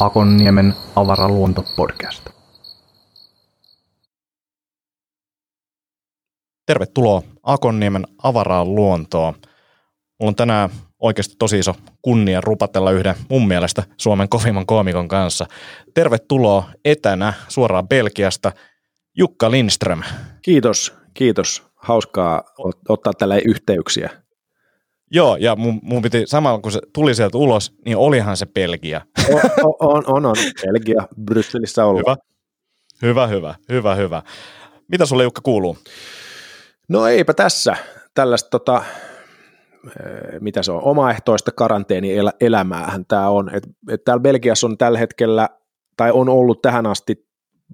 Akon Niemen avaraluontopodcast. Tervetuloa Akon Niemen avaraan luontoon. Mulla on tänään oikeasti tosi iso kunnia rupatella yhden mun mielestä Suomen kovimman koomikon kanssa. Tervetuloa etänä suoraan Belgiasta Jukka Lindström. Kiitos. Hauskaa ottaa tälleen yhteyksiä. Joo, ja mun piti samalla kun se tuli sieltä ulos, niin olihan se Belgia. On. Belgia, Brysselissä ollaan. Hyvä. Mitä sulle Jukka kuuluu? No eipä tässä. Tällaista mitä se on, omaehtoista karanteenielämäähän tämä on. Et täällä Belgiassa on tällä hetkellä, tai on ollut tähän asti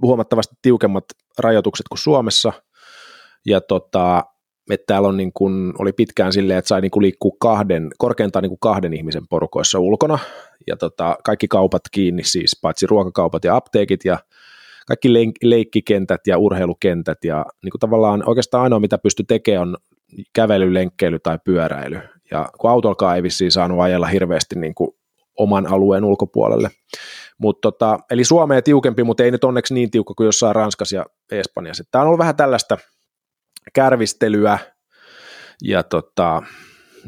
huomattavasti tiukemmat rajoitukset kuin Suomessa, ja että täällä on niin kuin, oli pitkään silleen, että sai niin kuin liikkua korkeintaan kahden ihmisen porukoissa ulkona, ja kaikki kaupat kiinni siis, paitsi ruokakaupat ja apteekit, ja kaikki leikkikentät ja urheilukentät, ja niin kuin tavallaan oikeastaan ainoa, mitä pystyi tekemään, on kävely, lenkkeily tai pyöräily, ja kun autolkaan ei vissiin saanut ajella hirveästi niin kuin oman alueen ulkopuolelle, mutta eli Suomea tiukempi, mutta ei nyt onneksi niin tiukka kuin jossain Ranskassa ja Espanjassa. Tämä on ollut vähän tällaista kärvistelyä, ja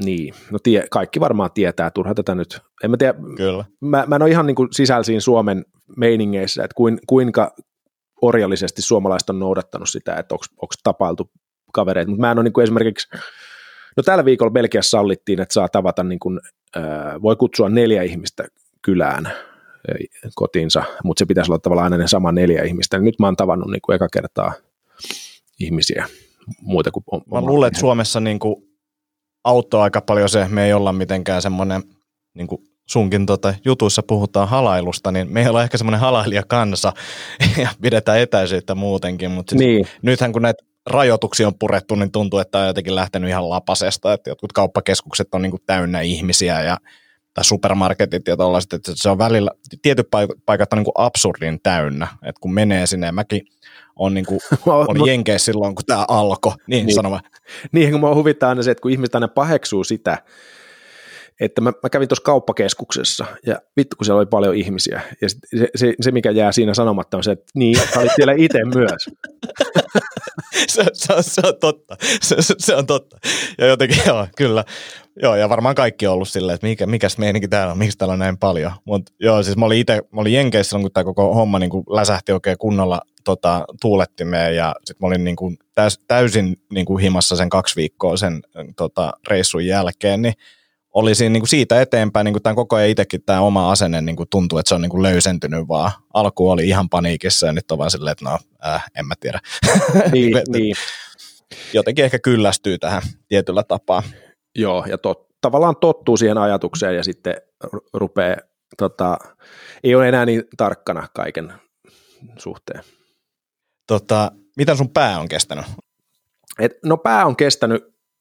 niin, no kaikki varmaan tietää, turha tätä nyt, en mä tiedä, kyllä. Mä en ole ihan niin kuin sisällä siinä Suomen meiningeissä, että kuinka orjallisesti suomalaiset on noudattanut sitä, että onko tapailtu kavereita, mutta mä en ole niin kuin esimerkiksi, no tällä viikolla Belgiassa sallittiin, että saa tavata niin kuin, voi kutsua 4 ihmistä kylään kotiinsa, mutta se pitäisi olla tavallaan aina ne sama 4 ihmistä, nyt mä oon tavannut niin kuin eka kertaa ihmisiä muuta kuin mä luulen, että Suomessa niin kuin auttoi aika paljon se, me ei olla mitenkään semmoinen, niin kuin sunkin jutuissa puhutaan halailusta, niin me ei olla ehkä semmoinen halailijakansa ja pidetään etäisyyttä muutenkin, mutta siis niin. Nythän kun näitä rajoituksia on purettu, niin tuntuu, että on jotenkin lähtenyt ihan lapasesta, että jotkut kauppakeskukset on niin kuin täynnä ihmisiä ja tai supermarketit ja tollaiset, että se on välillä, tietyt paikat on niin kuin absurdin täynnä, että kun menee sinne, mäkin on niin kuin, on jenkeissä silloin, kun tämä alkoi, niin sanomaan. Niin, kun minua huvittaa aina se, että kun ihmiset aina paheksuu sitä, että mä kävin tuossa kauppakeskuksessa, ja vittu, kun siellä oli paljon ihmisiä, ja se mikä jää siinä sanomatta, on se, että niin, sä olit siellä itse myös. Se on totta. Ja jotenkin, joo, kyllä. Joo, ja varmaan kaikki on ollut silleen, että mikäs meininki täällä on, miksi täällä on näin paljon. Mutta joo, siis mä olin Jenkeissä silloin, kun tämä koko homma niin kuin läsähti oikein kunnolla tuulettimeen, ja sitten mä olin niin kuin täysin niin kuin himassa sen 2 viikkoa sen reissun jälkeen, niin oli siinä niin kuin siitä eteenpäin, niin kuin tämän koko ajan itsekin tämä oma asenne niin kuin tuntuu, että se on niin kuin löysentynyt vaan. Alku oli ihan paniikissa ja nyt on vaan silleen, että en mä tiedä. Niin. Jotenkin ehkä kyllästyy tähän tietyllä tapaa. Joo, ja tavallaan tottuu siihen ajatukseen ja sitten rupeaa, ei ole enää niin tarkkana kaiken suhteen. Mitä sun pää on kestänyt?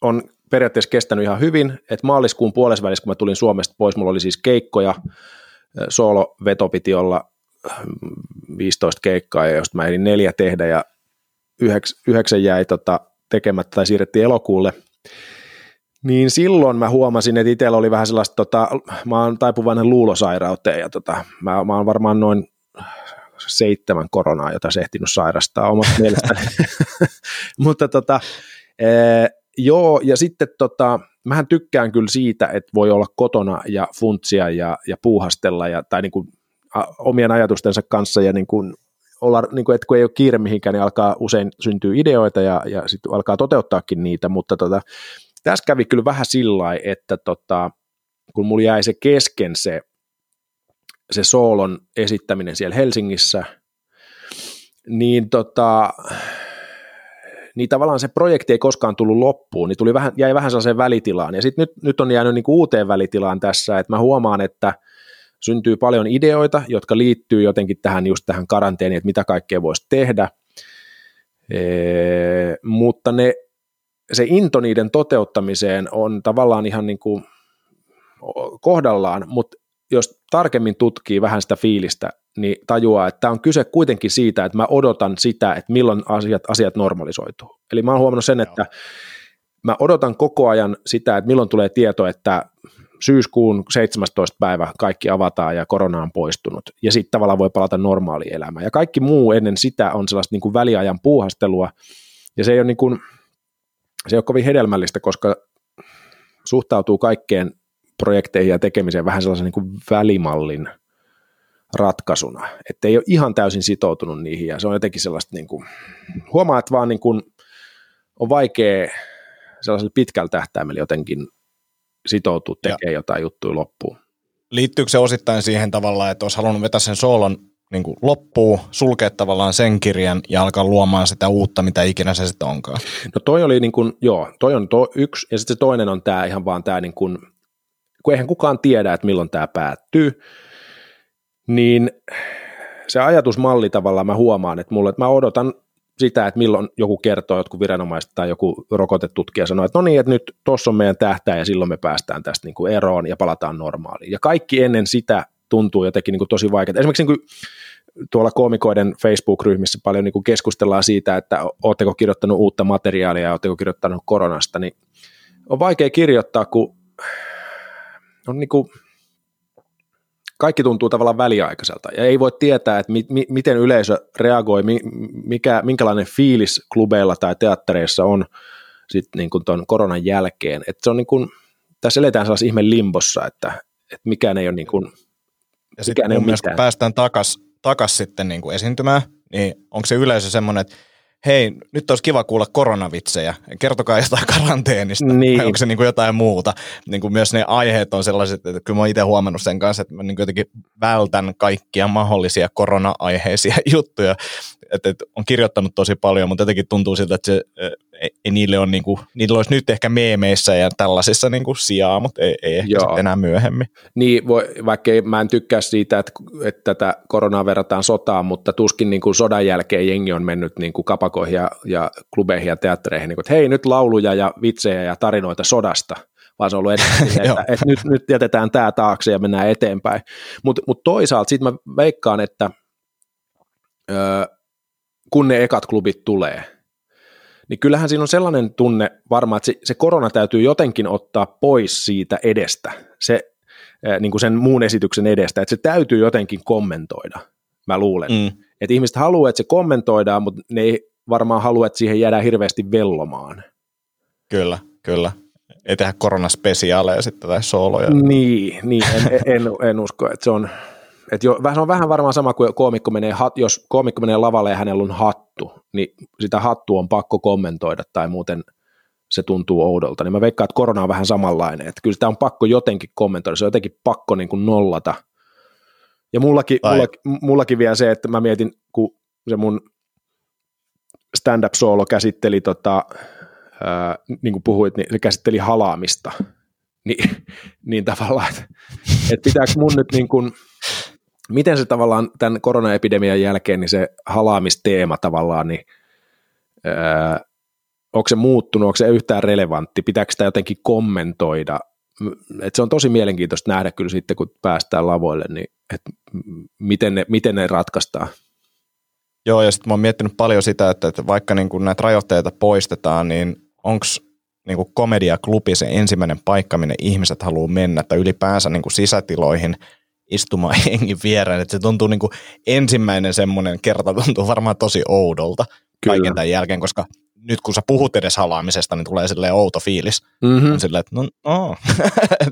On periaatteessa kestänyt ihan hyvin, että maaliskuun puolesvälissä, kun mä tulin Suomesta pois, mulla oli siis keikkoja, sooloveto piti olla 15 keikkaa, ja josta mä ehdin 4 tehdä, ja 9 jäi tekemättä, tai siirrettiin elokuulle, niin silloin mä huomasin, että itsellä oli vähän sellaista, mä oon taipuvainen luulosairauteen, ja mä oon varmaan noin 7 koronaa, jota se ehtinyt sairastaa omasta mielestäni, mutta joo, ja sitten mähän tykkään kyllä siitä, että voi olla kotona ja funtsia ja puuhastella tai niin kuin omien ajatustensa kanssa ja niin kuin olla, niin kuin, että kun ei ole kiire mihinkään, niin alkaa usein syntyä ideoita ja sitten alkaa toteuttaakin niitä, mutta tässä kävi kyllä vähän sillain, että kun mulla jäi se kesken se soolon esittäminen siellä Helsingissä, niin niin tavallaan se projekti ei koskaan tullut loppuun, niin jäi vähän sellaiseen välitilaan, ja sitten nyt on jäänyt niinku uuteen välitilaan tässä, että mä huomaan, että syntyy paljon ideoita, jotka liittyy jotenkin tähän karanteeniin, että mitä kaikkea voisi tehdä, mutta se into niiden toteuttamiseen on tavallaan ihan niinku kohdallaan, mutta jos tarkemmin tutkii vähän sitä fiilistä, niin tajuaa, että tämä on kyse kuitenkin siitä, että mä odotan sitä, että milloin asiat normalisoituu. Eli mä oon huomannut sen, että mä odotan koko ajan sitä, että milloin tulee tieto, että syyskuun 17. päivä kaikki avataan ja korona on poistunut, ja sitten tavallaan voi palata normaaliin elämään. Ja kaikki muu ennen sitä on sellaista niin kuin väliajan puuhastelua, ja se ei ole, niin kuin, se ei ole kovin hedelmällistä, koska suhtautuu kaikkeen projekteihin ja tekemiseen vähän sellaisen niin kuin välimallin ratkaisuna, että ei ole ihan täysin sitoutunut niihin, ja se on jotenkin sellaista, niin kuin, huomaa, että vaan niin kuin, on vaikea sellaisella pitkällä tähtäimellä jotenkin sitoutua tekemään jotain juttuja loppuun. Liittyykö se osittain siihen tavallaan, että olisi halunnut vetää sen soolon niin kuin loppuun, sulkea tavallaan sen kirjan ja alkaa luomaan sitä uutta, mitä ikinä se sitten onkaan? No toi oli niin kuin, joo, toi on yksi, ja sitten se toinen on tämä ihan vaan tämä, niin kuin, kun eihän kukaan tiedä, että milloin tämä päättyy, niin se ajatusmalli tavallaan mä huomaan, että mulla, että mä odotan sitä, että milloin joku kertoo, jotkut viranomaiset tai joku rokotetutkija sanoo, että no niin, että nyt tuossa on meidän tähtäin ja silloin me päästään tästä niin kuin eroon ja palataan normaaliin. Ja kaikki ennen sitä tuntuu jotenkin niin kuin tosi vaikeaa. Esimerkiksi niin kuin tuolla koomikoiden Facebook-ryhmissä paljon niin kuin keskustellaan siitä, että ootteko kirjoittanut uutta materiaalia ja ootteko kirjoittanut koronasta, niin on vaikea kirjoittaa, kun on niin kuin kaikki tuntuu tavallaan väliaikaiselta, ja ei voi tietää, että miten yleisö reagoi, minkälainen fiilis klubeilla tai teattereissa on sitten niin kuin tuon koronan jälkeen. Että se on niin kuin, tässä eletään sellaisessa ihme limbossa, että mikään ei ole niin kuin, ja sitten kun myös päästään takas sitten niin kuin esiintymään, niin onko se yleisö semmoinen, että hei, nyt olisi kiva kuulla koronavitsejä, kertokaa jotain karanteenista, niin. Onko se niin kuin jotain muuta. Niin kuin myös ne aiheet on sellaiset, että kyllä mä oon itse huomannut sen kanssa, että mä niin kuin jotenkin vältän kaikkia mahdollisia korona-aiheisia juttuja. Että on kirjoittanut tosi paljon, mutta jotenkin tuntuu siltä, että se, ei niille on niin kuin, niillä olisi nyt ehkä meemeissä ja tällaisissa niin kuin sijaa, mutta ei ehkä sitten enää myöhemmin. Niin, vaikka mä en tykkää siitä, että tätä koronaa verrataan sotaan, mutta tuskin niin kuin sodan jälkeen jengi on mennyt niin kuin kapakoihin ja klubeihin ja teattereihin, niin kuin, että hei, nyt lauluja ja vitsejä ja tarinoita sodasta, vaan se on ollut edelleen, että nyt jätetään tämä taakse ja mennään eteenpäin. Mutta toisaalta sitten mä veikkaan, että kun ne ekat klubit tulee, niin kyllähän siinä on sellainen tunne varmaan, että se korona täytyy jotenkin ottaa pois siitä edestä, se, niin kuin sen muun esityksen edestä, että se täytyy jotenkin kommentoida, mä luulen. Että ihmiset haluaa, että se kommentoidaan, mutta ne ei varmaan halua, että siihen jäädään hirveästi vellomaan. Kyllä, kyllä. Ei tehdä koronaspesiaaleja sitten tai sooloja. Niin en usko, että se on. Se on vähän varmaan sama kuin jos koomikko menee lavalle ja hänellä on hattu, niin sitä hattua on pakko kommentoida tai muuten se tuntuu oudolta. Niin mä veikkaan, että korona on vähän samanlainen, että kyllä sitä on pakko jotenkin kommentoida, se on jotenkin pakko niin kuin nollata. Ja mullakin vielä se, että mä mietin, kun se mun stand-up-soolo käsitteli, niin kuin puhuit, niin se käsitteli halaamista, niin tavallaan, että pitääkö mun nyt niin kuin, miten se tavallaan tämän koronaepidemian jälkeen, niin se halaamisteema tavallaan, niin onko se muuttunut, onko se yhtään relevantti, pitääkö sitä jotenkin kommentoida, että se on tosi mielenkiintoista nähdä kyllä sitten, kun päästään lavoille, niin että miten ne ratkaistaan. Joo, ja sitten mä oon miettinyt paljon sitä, että vaikka niin kun näitä rajoitteita poistetaan, niin onko niin kun komediaklubi se ensimmäinen paikka, minne ihmiset haluaa mennä, tai ylipäänsä niin kun sisätiloihin, istumaan jengin viereen, että se tuntuu niin kuin ensimmäinen semmoinen kerta tuntuu varmaan tosi oudolta kaiken tämän jälkeen, koska nyt kun sä puhut edes halaamisesta, niin tulee silleen outo fiilis. On silleen,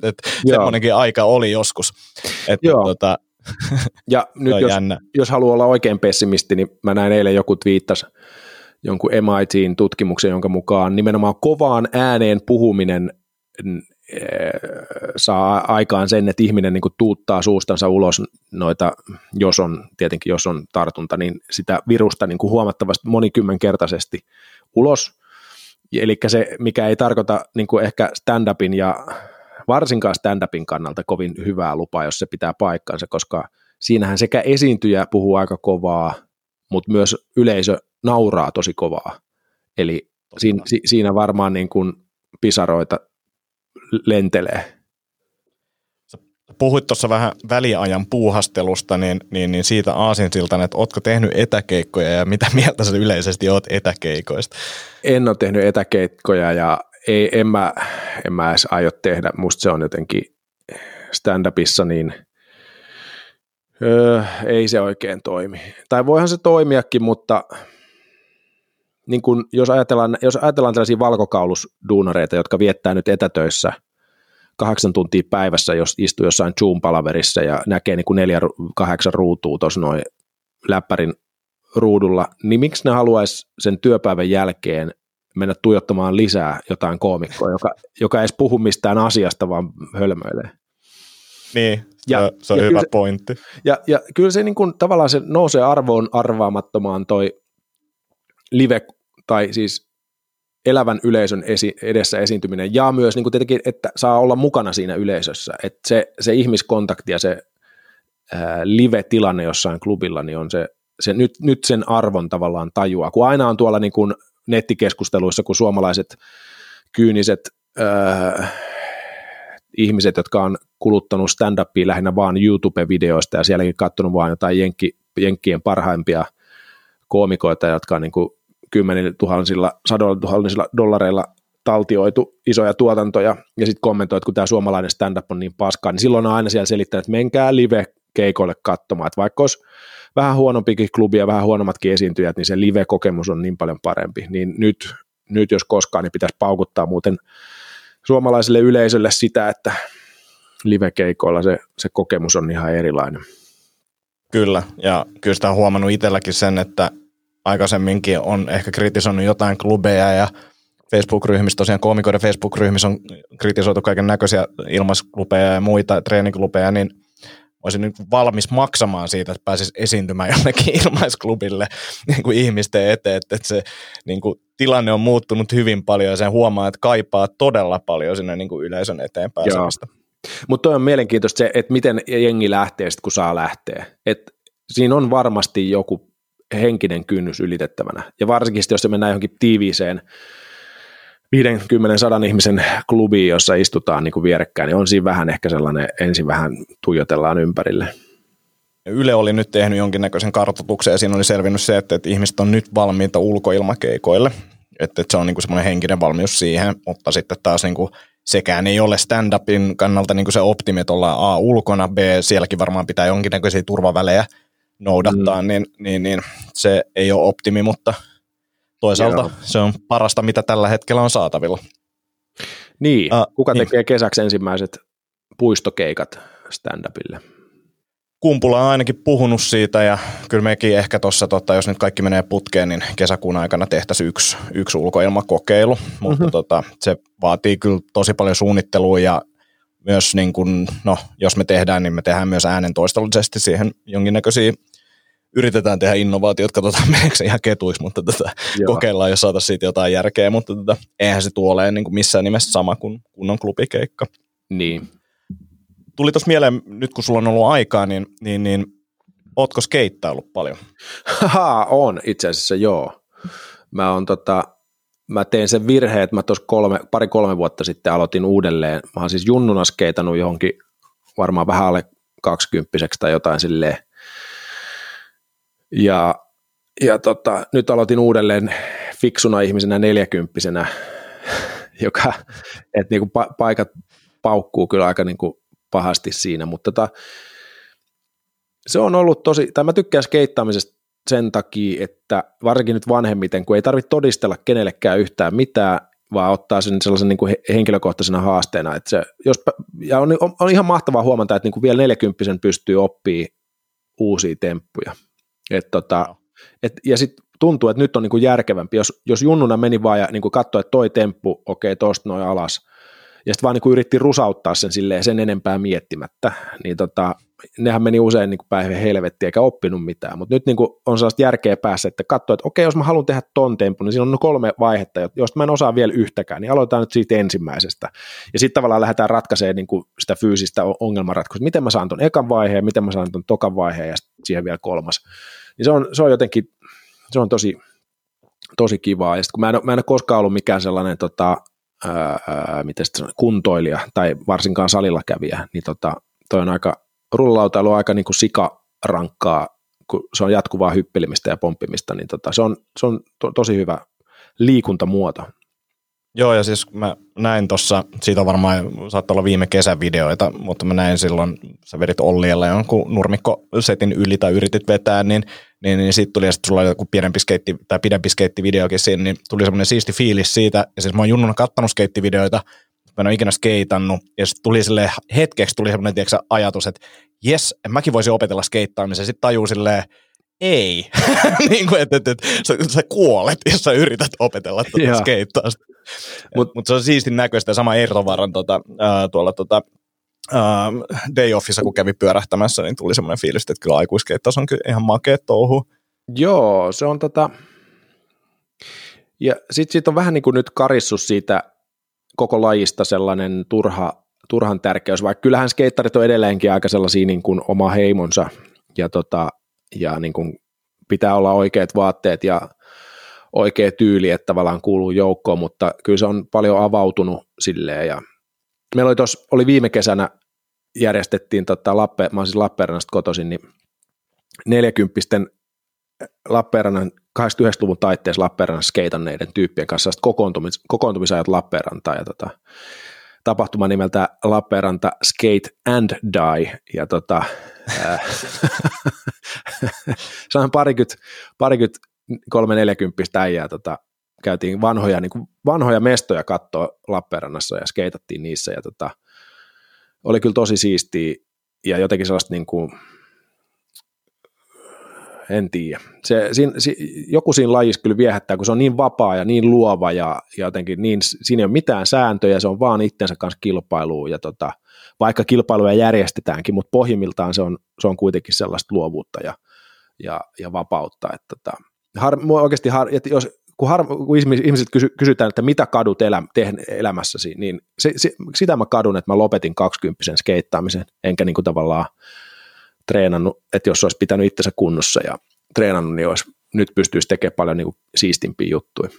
että semmoinenkin aika oli joskus. Että ja nyt jos haluaa olla oikein pessimisti, niin mä näin eilen joku twiittasi jonkun MITin tutkimuksen, jonka mukaan nimenomaan kovaan ääneen puhuminen saa aikaan sen, että ihminen niin kuin tuuttaa suustansa ulos noita, jos on tartunta, niin sitä virusta niin kuin huomattavasti monikymmenkertaisesti ulos. Eli se, mikä ei tarkoita niin kuin ehkä stand-upin ja varsinkaan stand-upin kannalta kovin hyvää lupaa, jos se pitää paikkansa, koska siinähän sekä esiintyjä puhuu aika kovaa, mutta myös yleisö nauraa tosi kovaa. Eli siinä varmaan niin kuin pisaroita lentelee. Sä Puhuit tuossa vähän väliajan puuhastelusta, niin siitä aasinsiltana, että ootko tehnyt etäkeikkoja ja mitä mieltä sä yleisesti oot etäkeikoista? En ole tehnyt etäkeikkoja ja en mä edes aio tehdä. Musta se on jotenkin stand-upissa niin ei se oikein toimi. Tai voihan se toimiakin, mutta niin kun, jos ajatellaan tällaisia valkokaulusduunareita, jotka viettää nyt etätöissä 8 tuntia päivässä, jos istuu jossain Zoom-palaverissa ja näkee niin kuin 4-8 ruutua tuossa noin läppärin ruudulla, niin miksi ne haluaisi sen työpäivän jälkeen mennä tuijottamaan lisää jotain koomikkoa, joka ei edes puhu mistään asiasta, vaan hölmöilee. Niin, se on hyvä pointti. Ja kyllä se niin kuin, tavallaan se nousee arvoon arvaamattomaan toi live, tai siis elävän yleisön edessä esiintyminen, ja myös niin kuin tietenkin, että saa olla mukana siinä yleisössä, että se ihmiskontakti ja se live-tilanne jossain klubilla, niin on se nyt sen arvon tavallaan tajuaa, kun aina on tuolla niin kuin nettikeskusteluissa, kun suomalaiset kyyniset ihmiset, jotka on kuluttanut stand-upia lähinnä vaan YouTube-videoista, ja sielläkin katsonut vaan jotain jenkkien parhaimpia koomikoita, jotka on niin kuin 10 000, 100 000 dollareilla taltioitu isoja tuotantoja, ja sitten kommentoit, kun tämä suomalainen stand-up on niin paskaa, niin silloin on aina siellä selittänyt, että menkää live-keikoille katsomaan, että vaikka olisi vähän huonompikin klubi ja vähän huonommatkin esiintyjät, niin se live-kokemus on niin paljon parempi, niin nyt jos koskaan, niin pitäisi paukuttaa muuten suomalaiselle yleisölle sitä, että live-keikoilla se kokemus on ihan erilainen. Kyllä, ja kyllä sitä on huomannut itselläkin sen, että aikaisemminkin on ehkä kritisoinut jotain klubeja ja Facebook-ryhmissä, tosiaan koomikoiden Facebook-ryhmissä on kritisoitu kaiken näköisiä ilmaisklubeja ja muita treeniklubeja, niin olisin nyt valmis maksamaan siitä, että pääsisi esiintymään jonnekin ilmaisklubille niin kuin ihmisten eteen, että se niin kuin, tilanne on muuttunut hyvin paljon ja sen huomaa, että kaipaa todella paljon sinne niin kuin yleisön eteen pääsemistä. Mutta toi on mielenkiintoista se, että miten jengi lähtee sitten, kun saa lähteä. Et siinä on varmasti joku henkinen kynnys ylitettävänä. Ja varsinkin jos se mennään johonkin tiiviiseen 50-100 ihmisen klubiin, jossa istutaan niin kuin vierekkäin, niin on siinä vähän ehkä sellainen, ensin vähän tuijotellaan ympärille. Yle oli nyt tehnyt jonkinnäköisen kartoituksen ja siinä oli selvinnyt se, että ihmiset on nyt valmiita ulkoilmakeikoille. Että se on niin kuin semmoinen henkinen valmius siihen, mutta sitten taas niin kuin sekään ei ole stand-upin kannalta niin kuin se optimi, että ollaan A ulkona, B sielläkin varmaan pitää jonkinnäköisiä turvavälejä noudattaa, niin se ei ole optimi, mutta toisaalta se on parasta, mitä tällä hetkellä on saatavilla. Niin, kuka tekee kesäksi ensimmäiset puistokeikat stand-upille? Kumpula on ainakin puhunut siitä ja kyllä mekin ehkä tuossa, jos nyt kaikki menee putkeen, niin kesäkuun aikana tehtäisiin yksi ulkoilmakokeilu, mutta se vaatii kyllä tosi paljon suunnittelua ja myös niin kuin, jos me tehdään, niin me tehdään myös äänentoistollisesti siihen jonkinnäköisiä, yritetään tehdä innovaatiot, katsotaan meneekö se ihan ketuiksi, mutta kokeillaan, jos saataisiin siitä jotain järkeä, mutta eihän se tule ole niin kuin missään nimessä sama kuin kunnon klubikeikka. Niin. Tuli tuossa mieleen, nyt kun sulla on ollut aikaa, niin ootko skeittaillut paljon? On itse asiassa, joo. Mä oon mä tein sen virheen, että mä tuossa pari-kolme vuotta sitten aloitin uudelleen. Mä oon siis junnuna skeitannut johonkin varmaan vähän alle 20-vuotiaaksi tai jotain silleen. Ja nyt aloitin uudelleen fiksuna ihmisenä 40-vuotiaana, joka et niinku paikat paukkuu kyllä aika niinku pahasti siinä, mutta se on ollut mä tykkään skeittaamisesta sen takia, että varsinkin nyt vanhemmiten, kun ei tarvitse todistella kenellekään yhtään mitään, vaan ottaa sen sellaisen niin kuin henkilökohtaisena haasteena. Että on ihan mahtavaa huomata, että niin kuin vielä 40 pystyy oppimaan uusia temppuja. Ja sitten tuntuu, että nyt on niin kuin järkevämpi. Jos junnuna meni vaan ja niin kuin katsoi, että toi temppu, okei, tosta noin alas, ja sitten vaan niin kuin yritti rusauttaa sen silleen sen enempää miettimättä, niin nehän meni usein niin kuin päivän helvettiin eikä oppinut mitään, mutta nyt niin kuin on sellaista järkeä päässä, että katsoo, että okei, jos mä haluan tehdä ton tempun, niin siinä on 3 vaihetta, josta mä en osaa vielä yhtäkään, niin aloitetaan nyt siitä ensimmäisestä. Ja sitten tavallaan lähdetään ratkaisemaan niin kuin sitä fyysistä ongelmanratkaisua, miten mä saan ton ekan vaiheen, miten mä saan ton tokan vaiheen ja siihen vielä 3. Niin se on jotenkin, se on tosi, tosi kivaa. Ja sitten kun mä en ole koskaan ollut mikään sellainen kuntoilija tai varsinkaan salilla kävijä, niin toi on aika, rullalautailu on aika niin kuin sikarankkaa, kun se on jatkuvaa hyppelimistä ja pomppimista, niin se on tosi hyvä liikuntamuoto. Joo, ja siis mä näin tuossa, siitä on varmaan, saattaa olla viime kesän videoita, mutta mä näin silloin, sä vedit Olliella jonkun nurmikkosetin yli tai yritit vetää, niin siitä tuli, ja sitten sulla oli joku pidempi skeittivideokin siinä, niin tuli semmoinen siisti fiilis siitä, ja siis mä oon junnuna kattanut skeittivideoita, mä en ole ikinä skeitannut, ja sitten tuli silleen, hetkeksi tuli semmoinen tiiäksä, ajatus, että jes, mäkin voisin opetella skeittaamisen, ja sitten tajuu silleen, ei, niin kuin, että sä kuolet, jos sä yrität opetella tuota skeittaa. Mutta se on siistin näköistä, sama Eertovaaran tuolla Day Offissa, kun kävi pyörähtämässä, niin tuli semmoinen fiilis, että kyllä aikuiskeittaus on kyllä ihan makea touhu. Joo, se on ja sitten siitä on vähän niin kuin nyt karissut siitä koko lajista sellainen turhan tärkeys, vaikka kyllähän skeittarit on edelleenkin aika sellaisia niin kuin oma heimonsa, ja niin kuin pitää olla oikeat vaatteet ja oikea tyyli, että tavallaan kuuluu joukkoon, mutta kyllä se on paljon avautunut silleen. Ja meillä oli viime kesänä, järjestettiin, mä oon siis Lappeenrannasta kotoisin, niin 40-vuotiaiden Lappeenrannan 89-luvun taitteessa Lappeenrannan skeitanneiden tyyppien kanssa kokoontumisajat Lappeenrantaan, ja tapahtuma nimeltä Lappeenranta Skate and Die, ja saan 30-40 äijää, käytiin vanhoja mestoja katsoa Lappeenrannassa ja skeitattiin niissä, ja oli kyllä tosi siistiä ja jotenkin sellaista niin kuin, en tiedä, joku siinä lajissa kyllä viehättää, kun se on niin vapaa ja niin luova ja jotenkin niin, siinä ei ole mitään sääntöjä, se on vaan itsensä kanssa kilpailuun ja vaikka kilpailuja järjestetäänkin, mutta pohjimmiltaan se on kuitenkin sellaista luovuutta ja vapautta. Että kun ihmiset kysytään, että mitä kadut elämässäsi, niin sitä mä kadun, että mä lopetin 20-vuotiaan skeittaamisen, enkä niin kuin tavallaan treenannut, että jos olisi pitänyt itsensä kunnossa ja treenannut, niin nyt pystyisi tekemään paljon niin kuin siistimpiä juttuja.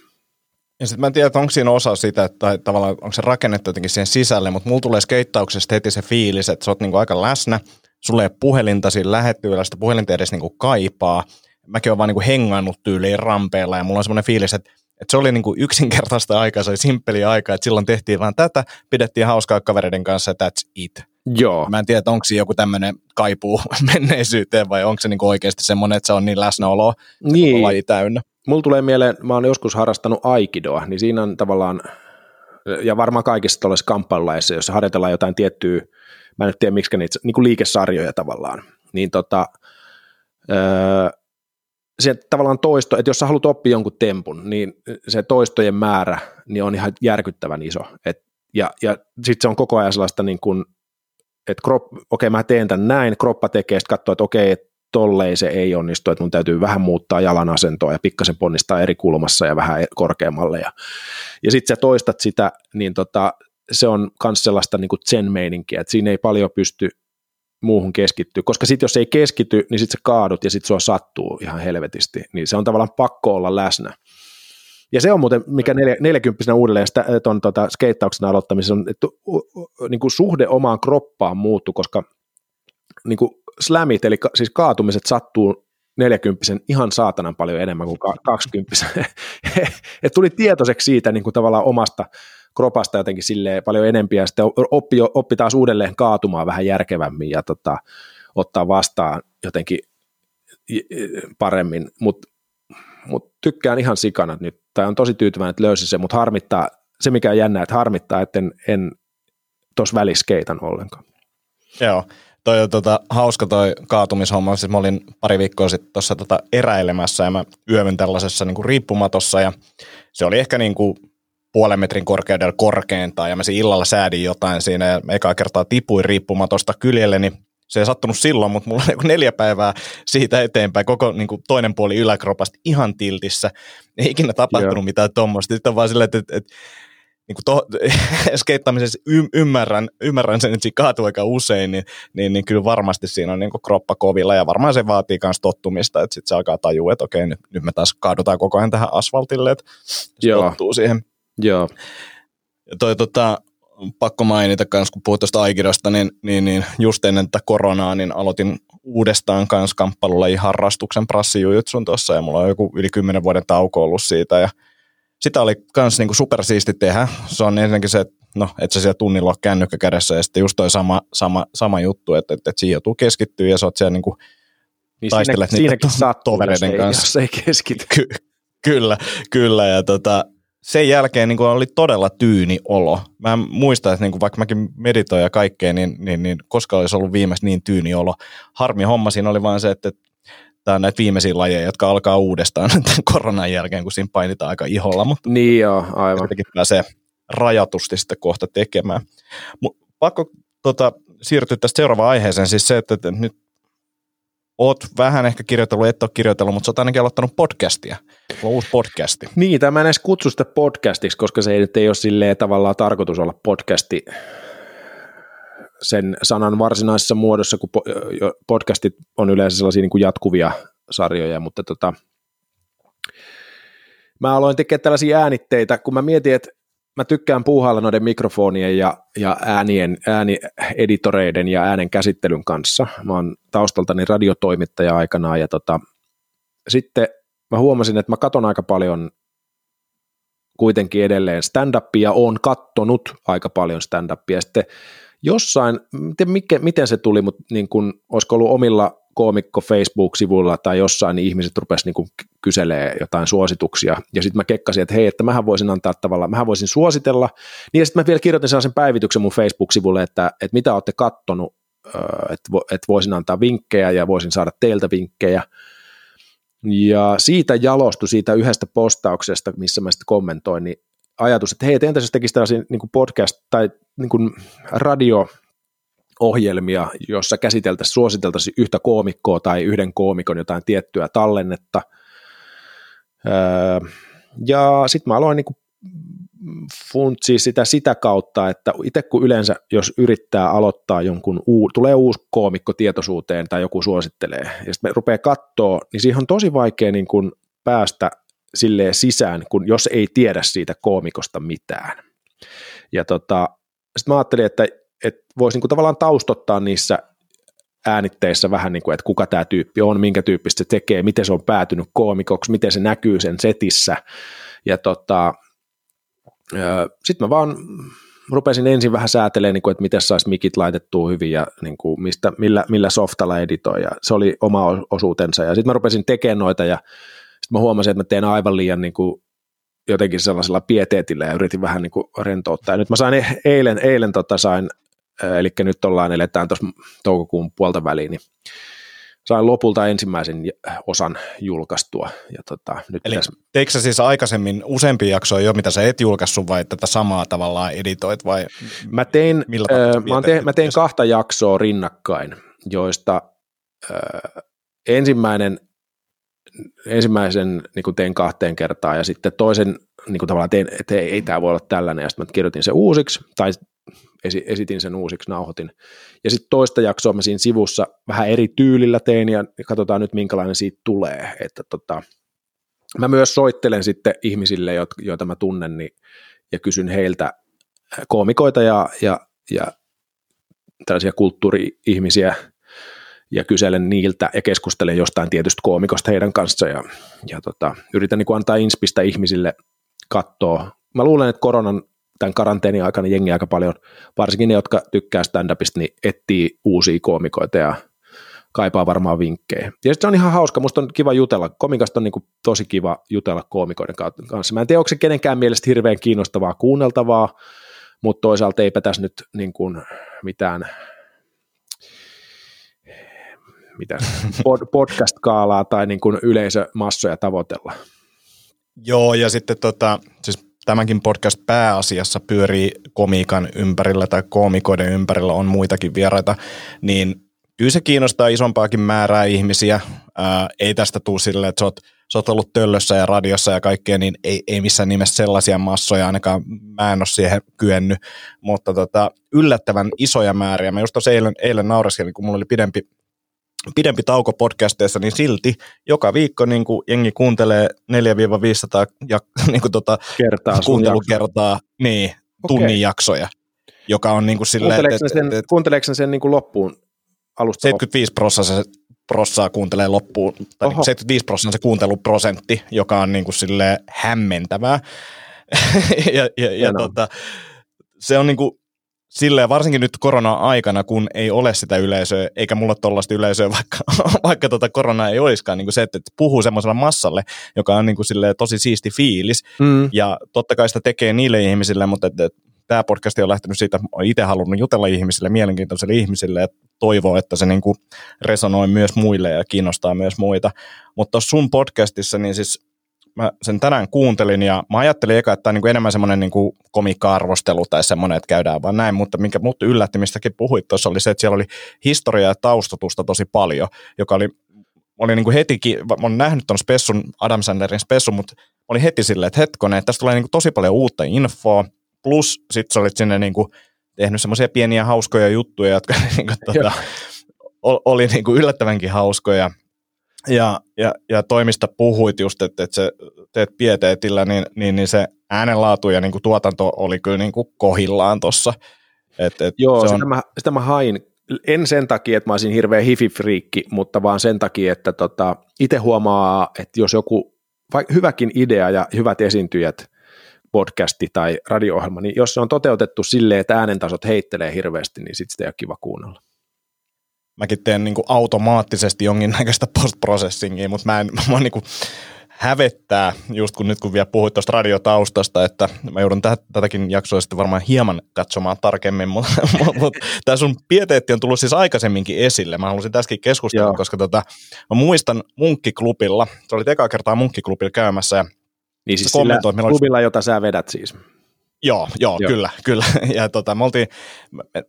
Ja sitten mä en tiedä, että onko siinä osa sitä, tai tavallaan onko se rakennettu jotenkin siihen sisälle, mutta mulla tulee skeittauksesta heti se fiilis, että sä oot niinku aika läsnä, sulle ei puhelinta siinä lähettyillä, sitä puhelinta edes niinku kaipaa, mäkin oon vaan niinku hengannut tyyliin rampeilla, ja mulla on semmoinen fiilis, että se oli niinku yksinkertaista aikaa, se oli simppeliä aikaa, että silloin tehtiin vaan tätä, pidettiin hauskaa kavereiden kanssa, ja that's it. Joo. Mä en tiedä, onko siinä joku tämmöinen kaipuu menneisyyteen, vai onko se niinku oikeasti semmoinen, että se on niin läsnäoloa, niin. Että on laji täynnä. Mulla tulee mieleen, mä oon joskus harrastanut aikidoa, niin siinä on tavallaan, ja varmaan kaikissa tuollaisissa kamppailulajissa, jossa harjoitellaan jotain tiettyä, mä en nyt tiedä miksi niitä, niin kuin liikesarjoja tavallaan, niin se tavallaan toisto, että jos sä haluat oppia jonkun tempun, niin se toistojen määrä niin on ihan järkyttävän iso, ja sitten se on koko ajan sellaista niin kuin, että okei, mä teen tämän näin, kroppa tekee, sitten katsoo, että okei, tolleen se ei onnistu, että mun täytyy vähän muuttaa jalan asentoa ja pikkasen ponnistaa eri kulmassa ja vähän korkeammalle. Ja sitten sä toistat sitä, niin se on myös sellaista niin kuin zen-meininkiä, että siinä ei paljon pysty muuhun keskittyä, koska sitten jos ei keskity, niin sitten sä kaadut ja sitten sua sattuu ihan helvetisti, niin se on tavallaan pakko olla läsnä. Ja se on muuten, mikä 40-vuotiaana uudelleen tuon skeittauksen aloittamisen on, että niin kuin suhde omaan kroppaan muuttui, koska niin kuin slämit, eli siis kaatumiset sattuu 40-vuotiaan ihan saatanan paljon enemmän kuin 20-vuotiaan. Et tuli tietoiseksi siitä niin kuin tavallaan omasta kropasta jotenkin silleen paljon enemmän, ja sitten oppi taas uudelleen kaatumaan vähän järkevämmin ja ottaa vastaan jotenkin paremmin, mutta tykkään ihan sikana nyt, tai on tosi tyytyväinen, että löysin se, mutta harmittaa, se mikä on jännää, että harmittaa, että en tuossa välissä skeitan ollenkaan. Joo. Toi on hauska toi kaatumishomma. Siis mä olin pari viikkoa sitten tuossa eräilemässä ja mä yövyn tällaisessa niinku riippumatossa ja se oli ehkä niinku 0,5 metrin korkeudella korkeintaan ja mä siinä illalla säädin jotain siinä ja ekaa kertaa tipuin riippumatosta kyljelleni. Se ei sattunut silloin, mutta mulla oli 4 päivää siitä eteenpäin koko niinku toinen puoli yläkropasta ihan tiltissä. Ei ikinä tapahtunut mitään tuommoista. Sitten on vaan silleen, että niin skeittamisessa ymmärrän sen, että siinä kaatuu aika usein, niin kyllä varmasti siinä on niin kroppa kovilla ja varmaan se vaatii myös tottumista, että sitten se alkaa tajua, että okei, nyt me taas kaadutaan koko ajan tähän asfaltille, että se tottuu siihen. Joo. Ja toi on pakko mainita kanssa, kun puhut tuosta aikidasta, niin just ennen tätä koronaa, niin aloitin uudestaan kanssa kamppailulajiharrastuksen prassijujutsun tuossa, ja mulla on joku yli 10 vuoden tauko ollut siitä, ja sitä oli kans niinku supersiisti tehdä. Se on ensinnäkin se, että no, et sä siellä tunnilla ole kännykkä kädessä, ja sitten just toi sama juttu, että siihen joutuu keskittyä, ja sä oot siellä niinku niin taistelet niitä tovereiden kanssa. Jos ei keskity. Kyllä, ja sen jälkeen niin oli todella tyyni olo. Mä muistan, että niin vaikka mäkin meditoin ja kaikkea, niin koska olisi ollut viimeis niin tyyni olo. Harmi homma siinä oli vaan se, että tämä on näitä viimeisiä lajeja, jotka alkaa uudestaan koronan jälkeen, kun siinä painitaan aika iholla. Mutta niin joo, aivan. Jotenkin pääsee rajatusti sitä kohta tekemään. Mut pakko siirtyä tästä seuraavaan aiheeseen, siis se, että nyt oot vähän ehkä kirjoitellut, et ole kirjoitellut, mutta sä oot ainakin aloittanut podcastia. Sulla on uusi podcasti. Niin, tämä en edes kutsu sitä podcastiksi, koska se ei ole silleen tavallaan tarkoitus olla podcasti sen sanan varsinaisessa muodossa, kun podcastit on yleensä sellaisia niin kuin jatkuvia sarjoja, mutta mä aloin tekemään tällaisia äänitteitä, kun mä mietin, että mä tykkään puuhailla noiden mikrofonien ja äänieditoreiden ja äänen käsittelyn kanssa. Mä oon taustaltani radiotoimittaja aikanaan ja sitten mä huomasin, että mä katon aika paljon kuitenkin edelleen stand-upia, oon kattonut aika paljon stand-upia. Sitten jossain, miten se tuli, mutta niin kun, olisiko ollut omilla koomikko Facebook-sivuilla tai jossain, niin ihmiset rupesivat niin kyselemään jotain suosituksia, ja sitten mä kekkasin, että hei, että mähän voisin antaa tavallaan, mähän voisin suositella, niin ja sitten mä vielä kirjoitin sellaisen päivityksen mun Facebook-sivulle, että mitä olette kattonut, että voisin antaa vinkkejä ja voisin saada teiltä vinkkejä, ja siitä jalostui siitä yhdestä postauksesta, missä mä sitten kommentoin, niin ajatus, että hei, että entäs jos tekisi tällaisia niin kuin podcast tai niin kuin radio ohjelmia, jossa käsiteltäisiin, suositeltaisiin yhtä koomikkoa tai yhden koomikon jotain tiettyä tallennetta. Ja sitten mä aloin niinku funtsia sitä kautta, että itse kun yleensä, jos yrittää aloittaa jonkun, tulee uusi koomikko tietoisuuteen tai joku suosittelee, ja sitten rupeaa katsoa, niin siihen on tosi vaikea niin kun päästä silleen sisään, kun jos ei tiedä siitä koomikosta mitään. Ja sitten mä ajattelin, että voisi niinku tavallaan taustottaa niissä äänitteissä vähän, niinku, että kuka tämä tyyppi on, minkä tyyppistä se tekee, miten se on päätynyt koomikoksi, miten se näkyy sen setissä. Ja sitten mä vaan rupesin ensin vähän säätelemään, niinku, että miten saisi mikit laitettua hyvin ja niinku, millä softalla editoi. Ja se oli oma osuutensa. Ja sitten mä rupesin tekemään noita ja sitten mä huomasin, että mä teen aivan liian niinku, jotenkin sellaisella pieteetillä ja yritin vähän niin kuin rentouttaa. Ja nyt mä sain eilen, eli nyt eletään tuossa toukokuun puolta väliin, niin sain lopulta ensimmäisen osan julkaistua. Ja nyt eli teikö sä siis aikaisemmin useampia jaksoja jo, mitä sä et julkaissut, vai tätä samaa tavallaan editoit? Vai mä tein, mä tein 2 jaksoa rinnakkain, joista ensimmäisen niin tein 2 kertaa ja sitten toisen niin tavallaan tein, että ei tämä voi olla tällainen, ja sitten mä kirjoitin sen uusiksi tai esitin sen uusiksi, nauhoitin. Ja sitten toista jaksoa mä siinä sivussa vähän eri tyylillä tein ja katsotaan nyt minkälainen siitä tulee. Että mä myös soittelen sitten ihmisille, joita mä tunnen, niin, ja kysyn heiltä koomikoita ja tällaisia kulttuuri-ihmisiä, ja kyselen niiltä ja keskustelen jostain tietystä koomikosta heidän kanssaan ja yritän niin antaa inspistä ihmisille katsoa. Mä luulen, että tämän karanteenin aikana jengi aika paljon, varsinkin ne, jotka tykkää stand-upista, niin etsii uusia koomikoita ja kaipaa varmaan vinkkejä. Ja se on ihan hauska, musta on kiva jutella, komikasta on niin tosi kiva jutella koomikoiden kanssa. Mä en tiedä, onko se kenenkään mielestä hirveän kiinnostavaa kuunneltavaa, mutta toisaalta eipä tässä nyt niin kuin mitään podcast-kaalaa tai niin kuin yleisömassoja tavoitella. Joo, ja sitten siis tämänkin podcast pääasiassa pyörii komiikan ympärillä tai koomikoiden ympärillä, on muitakin vieraita, niin kyllä se kiinnostaa isompaakin määrää ihmisiä. Ei tästä tule silleen, että sä oot ollut töllössä ja radiossa ja kaikkea, niin ei missään nimessä sellaisia massoja, ainakaan mä en ole siihen kyennyt, mutta yllättävän isoja määriä. Mä just tuossa eilen naureskelin, kun mulla oli pidempi tauko podcasteissa, niin silti joka viikko niin kuin jengi kuuntelee 4-500 niin kuin kertaa, kuuntelukertaa, niin, okay, tunnin jaksoja. joka on niin kuin silleen... Kuunteleeko sen niin kuin loppuun alusta? 75% kuuntelee loppuun, tai niin 75% on se kuunteluprosentti, joka on niin kuin silleen hämmentävää. ja se on niin kuin... Silleen, varsinkin nyt korona-aikana, kun ei ole sitä yleisöä, eikä mulla tollaista yleisöä, vaikka koronaa ei olisikaan, niin se, että puhuu semmoisella massalle, joka on niin kuin silleen tosi siisti fiilis, ja totta kai sitä tekee niille ihmisille, mutta tämä podcast on lähtenyt siitä, olen itse halunnut jutella ihmisille, mielenkiintoisille ihmisille, ja toivoo, että se niin kuin resonoi myös muille ja kiinnostaa myös muita, mutta tuossa sun podcastissa, niin siis mä sen tänään kuuntelin ja mä ajattelin eka, että tämä on niin enemmän semmoinen niin komikka-arvostelu tai semmoinen, että käydään vaan näin, mutta minkä mut yllätti, mistäkin puhuit tuossa, oli se, että siellä oli historiaa ja taustotusta tosi paljon, joka oli niin hetikin, olen nähnyt tuon spessun, Adam Sandlerin spessun, mutta oli heti silleen, että hetkonen, että tässä tulee niin tosi paljon uutta infoa, plus sitten sä olit sinne niin tehnyt semmoisia pieniä hauskoja juttuja, jotka niin oli niin yllättävänkin hauskoja. Ja toimista puhuit just, että se teet pieteetillä, niin se äänenlaatu ja niin kuin tuotanto oli kyllä niin kuin kohillaan tuossa. Joo, sitä mä hain. En sen takia, että mä olisin hirveä hifi-friikki, mutta vaan sen takia, että itse huomaa, että jos joku hyväkin idea ja hyvät esiintyjät, podcasti tai radio-ohjelma, niin jos se on toteutettu silleen, että äänentasot heittelee hirveästi, niin sitten sitä ei ole kiva kuunnella. Mäkin teen niin kuin automaattisesti jonkinnäköistä postprocessingia, mutta mä niin kuin hävettää, just kun vielä puhuit tuosta radiotaustasta, että mä joudun tätäkin jaksoa sitten varmaan hieman katsomaan tarkemmin, mutta tämä sun pieteetti on tullut siis aikaisemminkin esille. Mä halusin tässäkin keskustella, koska mä muistan Munkki Clubilla, se oli ekaa kertaa Munkki Clubilla käymässä. Ja niin siis sillä klubilla, jota sä vedät siis. Joo. Kyllä. Ja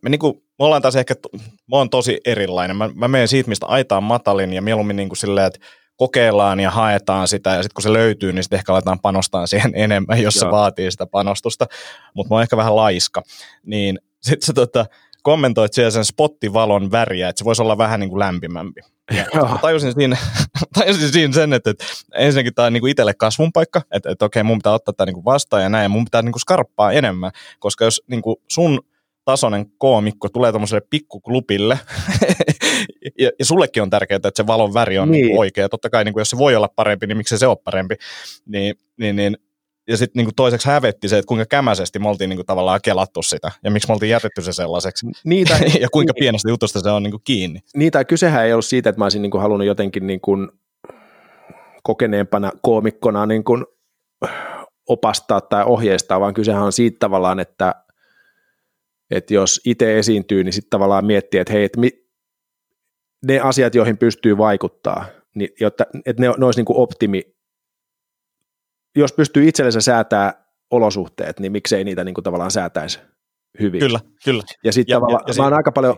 me ollaan taas ehkä, mä oon tosi erilainen. Mä menen siitä, mistä aita on matalin ja mieluummin niin kuin silleen, että kokeillaan ja haetaan sitä ja sitten kun se löytyy, niin sitten ehkä aletaan panostaa siihen enemmän, jos se vaatii sitä panostusta. Mutta mä oon ehkä vähän laiska. Niin sitten sä kommentoit siellä sen spottivalon väriä, että se voisi olla vähän niin kuin lämpimämpi. Tajusin siinä sen, että ensinnäkin tämä on niin kuin itselle kasvun paikka, että okei, mun pitää ottaa tämä niin kuin vastaan ja näin, ja mun pitää niin kuin skarppaa enemmän, koska jos niin kuin sun tasoinen koomikko tulee tuollaiselle pikkuklubille, ja sullekin on tärkeää, että se valon väri on niin kuin oikea, totta kai niin kuin jos se voi olla parempi, niin miksi se ole parempi, niin ja sitten niinku toiseksi hävetti se, että kuinka kämäisesti me oltiin niinku tavallaan kelattu sitä, ja miksi me oltiin jätetty se sellaiseksi, ja kuinka pienestä jutusta se on niinku kiinni. Niitä kysehän ei ollut siitä, että mä olisin niinku halunnut jotenkin niinku kokeneempana koomikkona niinku opastaa tai ohjeistaa, vaan kysehän on siitä tavallaan, että jos itse esiintyy, niin sitten tavallaan miettii, että hei, ne asiat, joihin pystyy vaikuttaa, niin, että ne olisi niinku optimi. Jos pystyy itsellensä säätämään olosuhteet, niin miksei niitä niin kuin tavallaan säätäisi hyvin. Kyllä. Ja sitten tavallaan, mä oon aika paljon,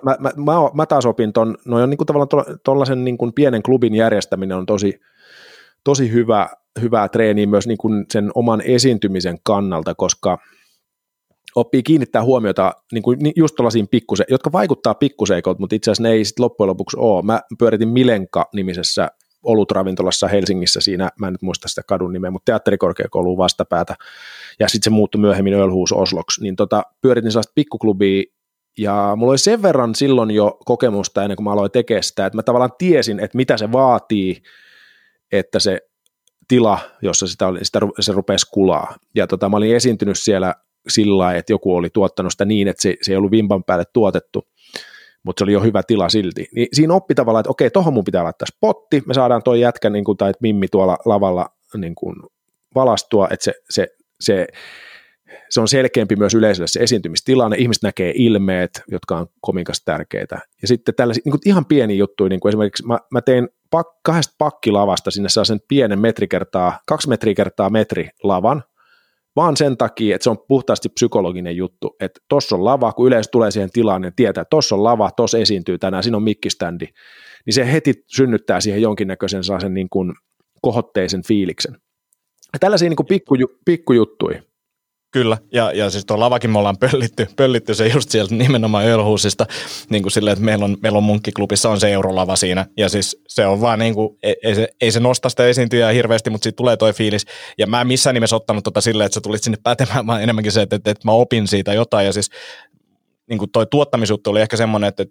mä taas opin ton, noin niin kuin tavallaan tollaisen niin kuin pienen klubin järjestäminen on tosi hyvää treeniä myös niin kuin sen oman esiintymisen kannalta, koska oppii kiinnittää huomiota niin kuin just tollaisiin pikkuseikoihin, jotka vaikuttaa pikkuseikolta, mutta itse asiassa ne ei sitten loppujen lopuksi ole. Mä pyöritin Milenka-nimisessä olutravintolassa Helsingissä siinä, mä en nyt muista sitä kadun nimeä, mutta teatterikorkeakouluun vastapäätä, ja sitten se muuttui myöhemmin Ölhus Osloksi, niin pyöritin sellaista pikkuklubia, ja mulla oli sen verran silloin jo kokemusta ennen kuin mä aloin tekemään sitä, että mä tavallaan tiesin, että mitä se vaatii, että se tila, jossa se rupesi kulaa, ja mä olin esiintynyt siellä sillä lailla, että joku oli tuottanut sitä niin, että se ei ollut vimpan päälle tuotettu, mutta se oli jo hyvä tila silti. Niin siinä oppi tavallaan, että okei, tohon mun pitää laittaa spotti, me saadaan toi jätkä niin kuin, tai mimmi tuolla lavalla niin kuin, valastua, että se on selkeämpi myös yleisölle se esiintymistilanne, ihmiset näkee ilmeet, jotka on komiikassa tärkeitä. Ja sitten tällaisia niin kuin ihan pieniä juttuja, niin kuin esimerkiksi mä tein kahdesta pakkilavasta sinne saa sen pienen 2 metriä kertaa metri lavan, vaan sen takia, että se on puhtaasti psykologinen juttu, että tuossa on lava, kun yleisö tulee siihen tilaan, niin tietää, että tuossa on lava, tuossa esiintyy tänään, siinä on mikkiständi, niin se heti synnyttää siihen jonkinnäköisen sellaisen niin kuin kohotteisen fiiliksen. Ja tällaisia niin kuin pikkujuttuja. Kyllä, ja siis tuo lavakin me ollaan pöllitty se just sieltä nimenomaan Ölhusista, niin kuin silleen, että meillä on Munkkiklubissa on se eurolava siinä, ja siis se on vaan niin kuin, ei se nosta sitä esiintyjää hirveästi, mutta siitä tulee toi fiilis, ja mä en missään nimessä ottanut silleen, että sä tulit sinne pätemään, vaan enemmänkin se, että mä opin siitä jotain, ja siis niin kuin toi tuottamisuutta oli ehkä semmoinen, että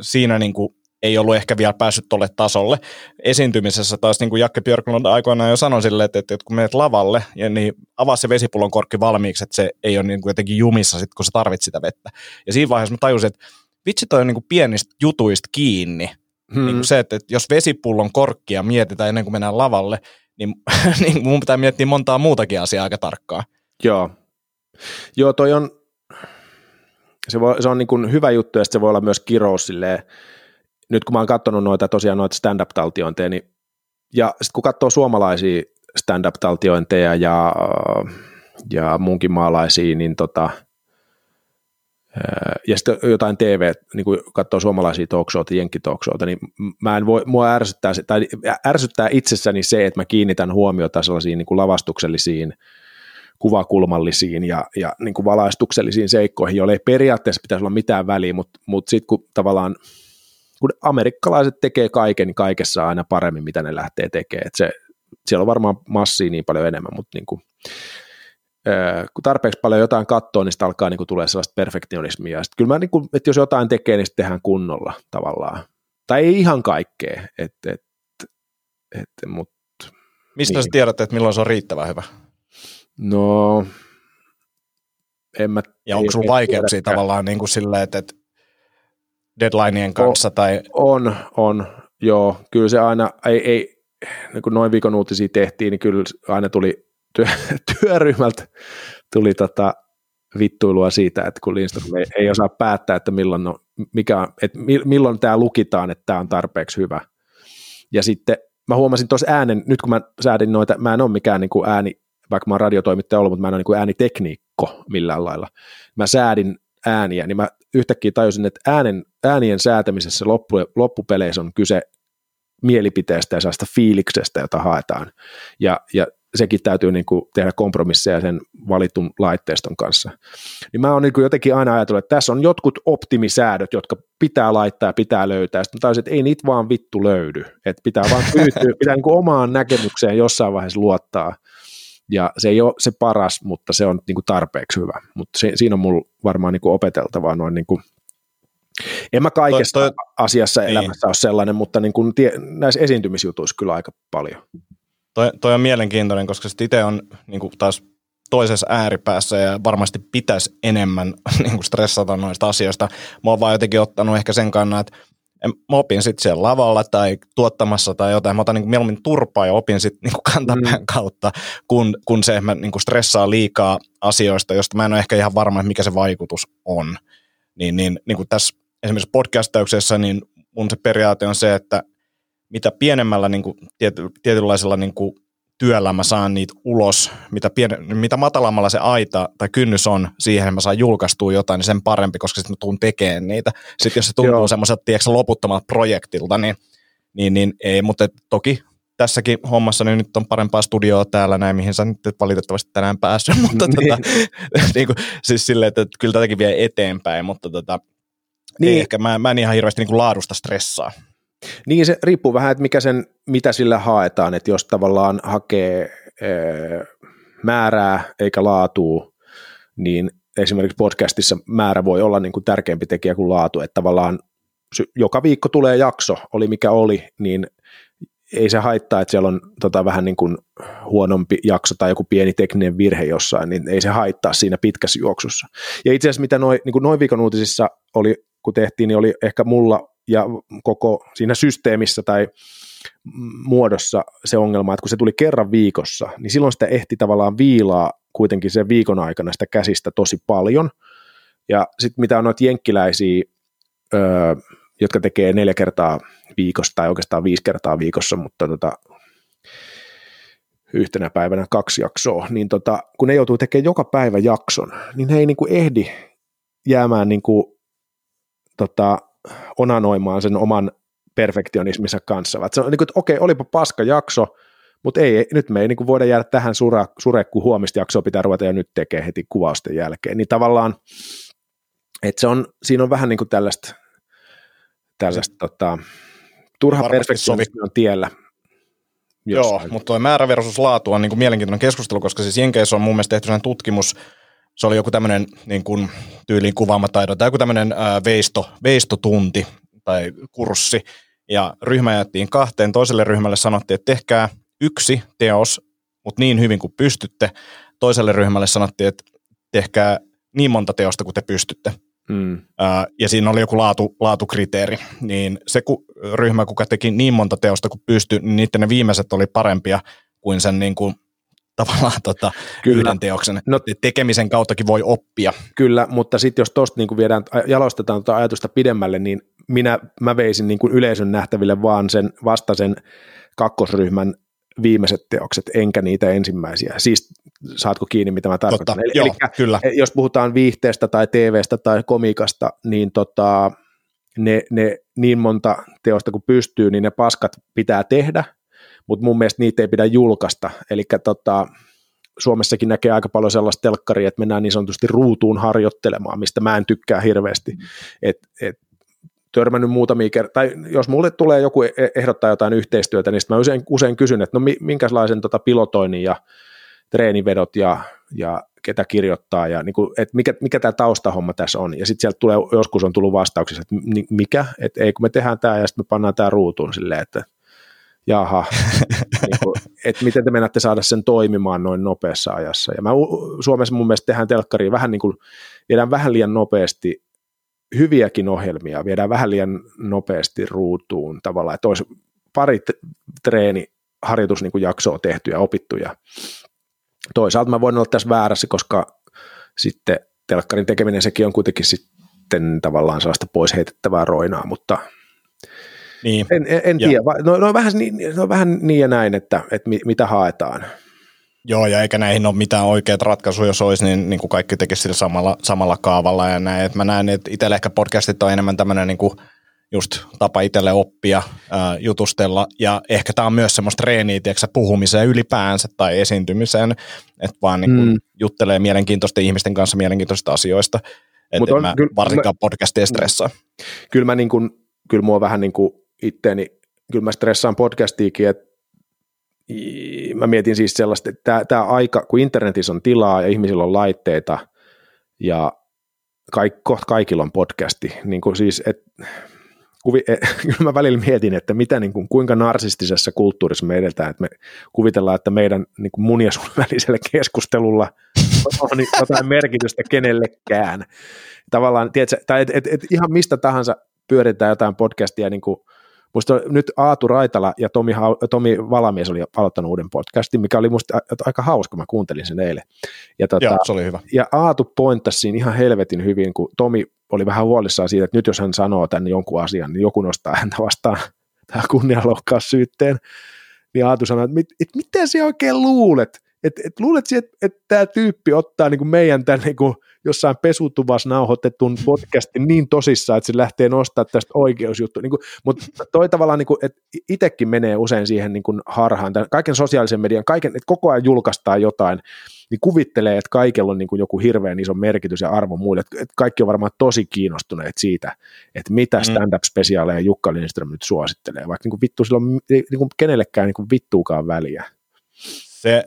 siinä niin kuin ei ollut ehkä vielä päässyt tolle tasolle. Esiintymisessä taas niin kuin Jakke Björklund aikoinaan jo sanoi silleen, että kun menet lavalle, niin avaa se vesipullon korkki valmiiksi, että se ei ole niin kuin jotenkin jumissa, sit, kun sä tarvit sitä vettä. Ja siinä vaiheessa mä tajusin, että vitsi toi on niin kuin pienistä jutuista kiinni. Hmm. Niin kuin se, että jos vesipullon korkkia mietitään ennen kuin mennään lavalle, niin, niin mun pitää miettiä montaa muutakin asiaa aika tarkkaan. Joo. Joo, toi on, se on niin kuin hyvä juttu ja se voi olla myös kirous silleen. Nyt kun mä oon katsonut noita tosiaan noita stand-up-taltiointeja, niin, ja sitten kun katsoo suomalaisia stand-up-taltiointeja ja munkin maalaisia, niin ja sitten jotain TV, niin kun katsoo suomalaisia talk-showta, jenkki-talk-showta, niin mä en voi, mua ärsyttää itsessäni se, että mä kiinnitän huomiota sellaisiin niin kuin lavastuksellisiin, kuvakulmallisiin ja niin kuin valaistuksellisiin seikkoihin, joille ei periaatteessa pitäisi olla mitään väliä, mutta sitten kun tavallaan kun amerikkalaiset tekee kaiken, niin kaikessa aina paremmin, mitä ne lähtee tekemään. Siellä on varmaan massia niin paljon enemmän, mutta niin kun tarpeeksi paljon jotain katsoo, niin sitä alkaa niin tulee sellaista perfektionismia. Sitten kyllä mä, niin kun, että jos jotain tekee, niin sitten tehdään kunnolla tavallaan. Tai ei ihan kaikkea. Mistä niin. Sä tiedät, että milloin se on riittävän hyvä? No, en mä tiedä. Ja onko sulla vaikeuksia tavallaan niin kuin silleen, että deadlineien kanssa? Tai... On, joo. Kyllä se aina, niin kun noin viikon uutisia tehtiin, niin kyllä aina tuli työryhmältä tuli vittuilua siitä, että kun Lindström ei osaa päättää, että milloin tämä lukitaan, että tämä on tarpeeksi hyvä. Ja sitten mä huomasin tuossa äänen, nyt kun mä säädin noita, mä en ole mikään niin kuin ääni, vaikka mä oon radiotoimittaja ollut, mutta mä en ole niin kuin äänitekniikko millään lailla. Mä säädin ääniä, niin mä yhtäkkiä tajusin, että äänien säätämisessä loppupeleissä on kyse mielipiteestä ja sellaista fiiliksestä, jota haetaan. Ja sekin täytyy niin kuin tehdä kompromisseja sen valitun laitteiston kanssa. Niin mä oon niin kuin jotenkin aina ajatellut, että tässä on jotkut optimisäädöt, jotka pitää laittaa ja pitää löytää. Sitten mä tajusin, että ei niitä vaan vittu löydy. Että pitää vaan tyytyä, pitää niin kuin omaan näkemykseen jossain vaiheessa luottaa. Ja se ei ole se paras, mutta se on niinku tarpeeksi hyvä. Mutta siinä on mulla varmaan niinku opeteltavaa noin niinku, en mä kaikessa asiassa elämässä ole sellainen, mutta niinku näissä esiintymisjutuissa kyllä aika paljon. Toi on mielenkiintoinen, koska sit itse on niinku taas toisessa ääripäässä ja varmasti pitäisi enemmän niinku stressata noista asioista. Mä oon vaan jotenkin ottanut ehkä sen kannan, että mä opin sitten siellä lavalla tai tuottamassa tai jotain. Mä otan niinku mieluummin turpaa ja opin sitten niinku kantapään kautta, kun se mä niinku stressaa liikaa asioista, josta mä en ole ehkä ihan varma, että mikä se vaikutus on. Niin kuin tässä esimerkiksi podcastauksessa, niin mun se periaate on se, että mitä pienemmällä niinku, tietynlaisella niinku, työllä mä saan niitä ulos, mitä matalammalla se aita tai kynnys on siihen, että mä saan julkaistua jotain, niin sen parempi, koska sitten mä tuun tekemään niitä. Sitten jos se tuntuu semmoiselta, tiedätkö, loputtomalta projektilta, niin ei, mutta toki tässäkin hommassa niin nyt on parempaa studioa täällä näin, mihin sä nyt valitettavasti tänään päässyt, mutta niin kuin, siis silleen, että kyllä tätäkin vie eteenpäin, mutta niin. Ei ehkä, mä en ihan hirveästi niin kuin laadusta stressaa. Niin se riippuu vähän, että mitä sillä haetaan, että jos tavallaan hakee määrää eikä laatua, niin esimerkiksi podcastissa määrä voi olla niin kuin tärkeämpi tekijä kuin laatu, että tavallaan joka viikko tulee jakso, oli mikä oli, niin ei se haittaa, että siellä on vähän niin kuin huonompi jakso tai joku pieni tekninen virhe jossain, niin ei se haittaa siinä pitkässä juoksussa. Ja itse asiassa mitä noin viikon uutisissa oli, kun tehtiin, niin oli ehkä mulla ja koko siinä systeemissä tai muodossa se ongelma, että kun se tuli kerran viikossa, niin silloin sitä ehti tavallaan viilaa kuitenkin sen viikon aikana sitä käsistä tosi paljon. Ja sitten mitä on noita jenkkiläisiä, jotka tekee 4 kertaa viikossa tai oikeastaan 5 kertaa viikossa, mutta yhtenä päivänä 2 jaksoa, niin kun ne joutuu tekemään joka päivä jakson, niin he ei niinku ehdi jäämään niinku onanoimaan sen oman perfektionisminsa kanssa. Se on niin kuin, että okei, olipa paska jakso, mutta nyt me ei niin kuin voida jäädä tähän sure, kun huomista jaksoa pitää ruveta jo nyt tekemään heti kuvausten jälkeen. Niin tavallaan, että siinä on vähän niin kuin tällaista turha perfektionismin tiellä. Jossain. Joo, mutta tuo määrä versus laatu on niin kuin mielenkiintoinen keskustelu, koska siis Jenkeissä on mun mielestä tehty tutkimus, se oli joku tämmöinen niin kuin tyyliin kuvaamataidon tai joku tämmöinen veistotunti tai kurssi. Ja ryhmä jaettiin kahteen. Toiselle ryhmälle sanottiin, että tehkää yksi teos, mutta niin hyvin kuin pystytte. Toiselle ryhmälle sanottiin, että tehkää niin monta teosta kuin te pystytte. Mm. Ja siinä oli joku laatukriteeri. Niin se ryhmä, kuka teki niin monta teosta kuin pystyi, niin niiden ne viimeiset oli parempia kuin sen niin kuin tavallaan yhden teoksen. No, tekemisen kauttakin voi oppia. Kyllä, mutta sitten jos tuosta niin jalostetaan tuota ajatusta pidemmälle, niin mä veisin niin kuin yleisön nähtäville vaan sen kakkosryhmän viimeiset teokset, enkä niitä ensimmäisiä. Siis saatko kiinni, mitä mä tarkoitan? Eli jos puhutaan viihteestä tai TVstä tai komiikasta, niin ne niin monta teosta kuin pystyy, niin ne paskat pitää tehdä, mutta mun mielestä niitä ei pidä julkaista. Eli Suomessakin näkee aika paljon sellaista telkkaria, että mennään niin sanotusti ruutuun harjoittelemaan, mistä mä en tykkää hirveästi. Törmännyt muutamia kertaa, tai jos mulle tulee joku ehdottaa jotain yhteistyötä, niin sitten mä usein kysyn, että no minkälaisen pilotoinnin ja treenivedot ja ketä kirjoittaa, ja niin kuin, että mikä tämä taustahomma tässä on, ja sitten sieltä tulee, joskus on tullut vastauksissa, että mikä, että ei kun me tehdään tämä, ja sitten me pannaan tämä ruutuun silleen, että jaha, niin kuin, että miten te mennätte saada sen toimimaan noin nopeassa ajassa, ja Suomessa mun mielestä tehdään telkkariin vähän niin kuin, viedään vähän liian nopeasti hyviäkin ohjelmia, viedään vähän liian nopeasti ruutuun tavallaan, että olisi pari treeniharjoitusjaksoa tehty ja opittu, ja toisaalta mä voin olla tässä väärässä, koska sitten telkkarin tekeminen sekin on kuitenkin sitten tavallaan sellaista pois heitettävää roinaa, mutta niin. En tiedä, no vähän niin ja näin, että mitä haetaan. Joo, ja eikä näihin ole mitään oikeat ratkaisuja, jos olisi, niin kuin kaikki tekisi sillä samalla kaavalla ja näin. Et mä näen, että itselle ehkä podcastit on enemmän tämmöinen niin kuin just tapa itselle oppia, jutustella, ja ehkä tämä on myös semmoista treeniä, tiedätkö, puhumiseen ylipäänsä tai esiintymiseen, että vaan niin kuin juttelee mielenkiintoisten ihmisten kanssa mielenkiintoisista asioista, että mä varsinkaan podcastia stressaa. Kyllä mua vähän niin kuin itteeni, kyllä mä stressaan podcastiikin, että mä mietin siis sellaista, että tämä aika, kun internetissä on tilaa ja ihmisillä on laitteita ja kohta kaikilla on podcasti, niin kuin siis, kyllä mä välillä mietin, että niin kuin, kuinka narsistisessa kulttuurissa me edetään, että me kuvitellaan, että meidän niin kuin mun ja sun välisellä keskustelulla on jotain merkitystä kenellekään. Tavallaan, tiedätkö, tai ihan mistä tahansa pyöritään jotain podcastia niin kuin, musta nyt Aatu Raitala ja Tomi Valamies oli aloittanut uuden podcastin, mikä oli musta aika hauska, mä kuuntelin sen eilen. Ja joo, se oli hyvä. Ja Aatu pointtasi siinä ihan helvetin hyvin, kun Tomi oli vähän huolissaan siitä, että nyt jos hän sanoo tänne jonkun asian, niin joku nostaa häntä vastaan tämä kunnianloukkaussyytteen. Niin Aatu sanoi, että mitä sä oikein luulet? Että luulet siihen, että tämä tyyppi ottaa niin kuin meidän tämän niin kuin jossain pesutuvassa nauhoitetun podcastin niin tosissaan, että se lähtee nostamaan tästä oikeusjuttua. Niin kuin, mutta toi tavallaan, niin kuin, että itsekin menee usein siihen niin kuin harhaan. Tämän kaiken sosiaalisen median, että koko ajan julkaistaan jotain, niin kuvittelee, että kaikella on niin kuin joku hirveän iso merkitys ja arvo muille. Että kaikki on varmaan tosi kiinnostuneet siitä, että mitä stand-up-spesiaaleja Jukka Lindström nyt suosittelee. Vaikka niin kuin vittu sillä on niin kuin kenellekään niin kuin vittuukaan väliä.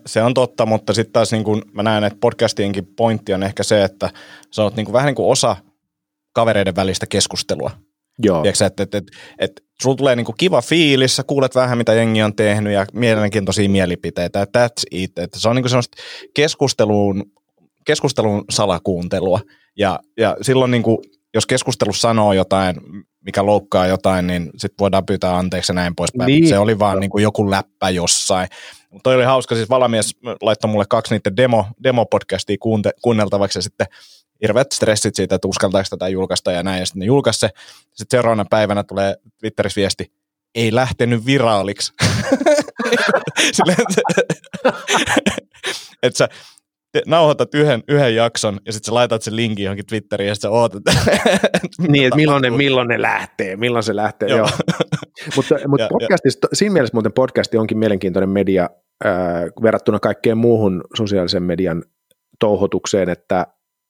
Se on totta, mutta sitten taas niin kun mä näen, että podcastienkin pointti on ehkä se, että sä oot niin kun vähän niin kuin osa kavereiden välistä keskustelua. Joo. Tiedätkö, että sulla tulee niin kun kiva fiilis, sä kuulet vähän mitä jengi on tehnyt ja mielenkiintoisia mielipiteitä. That's it. Että se on niin kuin semmoista keskustelun salakuuntelua. Ja silloin niin kun, jos keskustelu sanoo jotain, mikä loukkaa jotain, niin sitten voidaan pyytää anteeksi ja näin poispäin. Niin. Se oli vaan niin kuin joku läppä jossain. Mutta toi oli hauska, siis Valamies laittoi mulle 2 niiden demopodcastia kuunneltavaksi ja sitten hirveät stressit siitä, että uskaltaako tätä julkaista ja näin. Ja sitten ne julkaisi se. Sitten seuraavana päivänä tulee Twitterissä viesti, ei lähtenyt viraaliksi. Silleen, että sä nauhoitat yhden jakson ja sitten sä laitat sen linkin johonkin Twitteriin ja sitten sä ootat. Niin, että milloin se lähtee, joo. Mutta podcastista, siinä mielessä muuten podcasti onkin mielenkiintoinen media verrattuna kaikkeen muuhun sosiaalisen median touhotukseen, että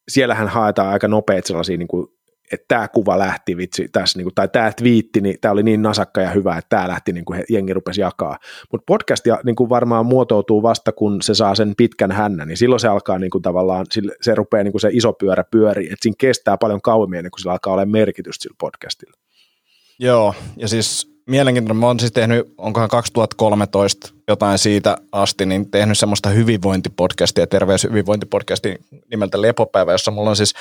siellähän haetaan aika nopeat sellaisia niin kuin että tämä kuva lähti vitsi tässä, tai tämä twiitti, niin tämä oli niin nasakka ja hyvä, että tämä lähti, niin kuin jengi rupesi jakaa. Mutta podcast niin varmaan muotoutuu vasta, kun se saa sen pitkän hännän, niin silloin se alkaa niin kuin tavallaan, se rupeaa niin kuin se iso pyörä pyörii, että siinä kestää paljon kauemmin, ennen kuin sillä alkaa olemaan merkitystä sillä podcastilla. Joo, ja siis mielenkiintoinen, mä oon siis tehnyt, onkohan 2013 jotain siitä asti, niin tehnyt semmoista hyvinvointipodcastia, terveyshyvinvointipodcastia nimeltä Lepopäivä, jossa mulla on siis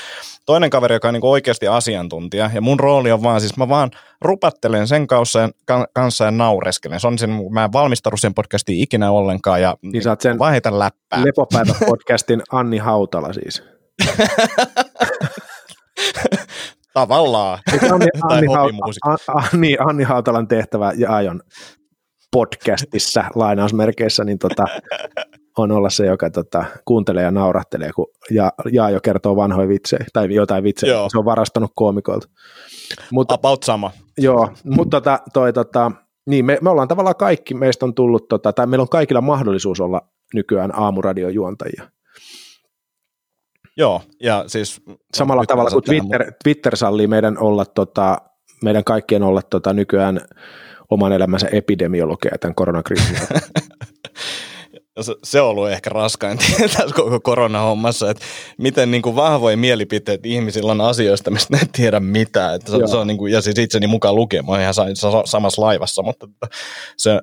toinen kaveri, joka on niin kuin oikeasti asiantuntija, ja mun rooli on vaan siis, mä vaan rupattelen sen kanssa ja naureskelen. Se on sen, mä en valmistaudu sen podcastiin ikinä ollenkaan, ja niin sä oot sen vaan heitän läppää. Lepopäivä-podcastin Anni Hautala siis. Tavallaan. Anni Hautalan tehtävä Jaajon podcastissa lainausmerkeissä niin on olla se, joka kuuntelee ja naurahtelee, kun Jaajo kertoo vanhoja vitsejä tai jotain vitsejä. Joo. Se on varastanut koomikolta. About sama. Joo, mutta niin me ollaan tavallaan kaikki, meistä on tullut, tai meillä on kaikilla mahdollisuus olla nykyään aamuradiojuontajia. Joo, ja siis samalla tavalla kuin Twitter sallii meidän olla meidän kaikkien olla nykyään oman elämänsä epidemiologia tämän koronakriisin. Se on ollut ehkä raskain tässä koko koronahommassa, että miten niin kuin vahvoja mielipiteet ihmisillä on asioista, mistä ne ei tiedä mitään. Että se on niin kuin, ja siis itseni mukaan lukee, mä oon ihan samassa laivassa, mutta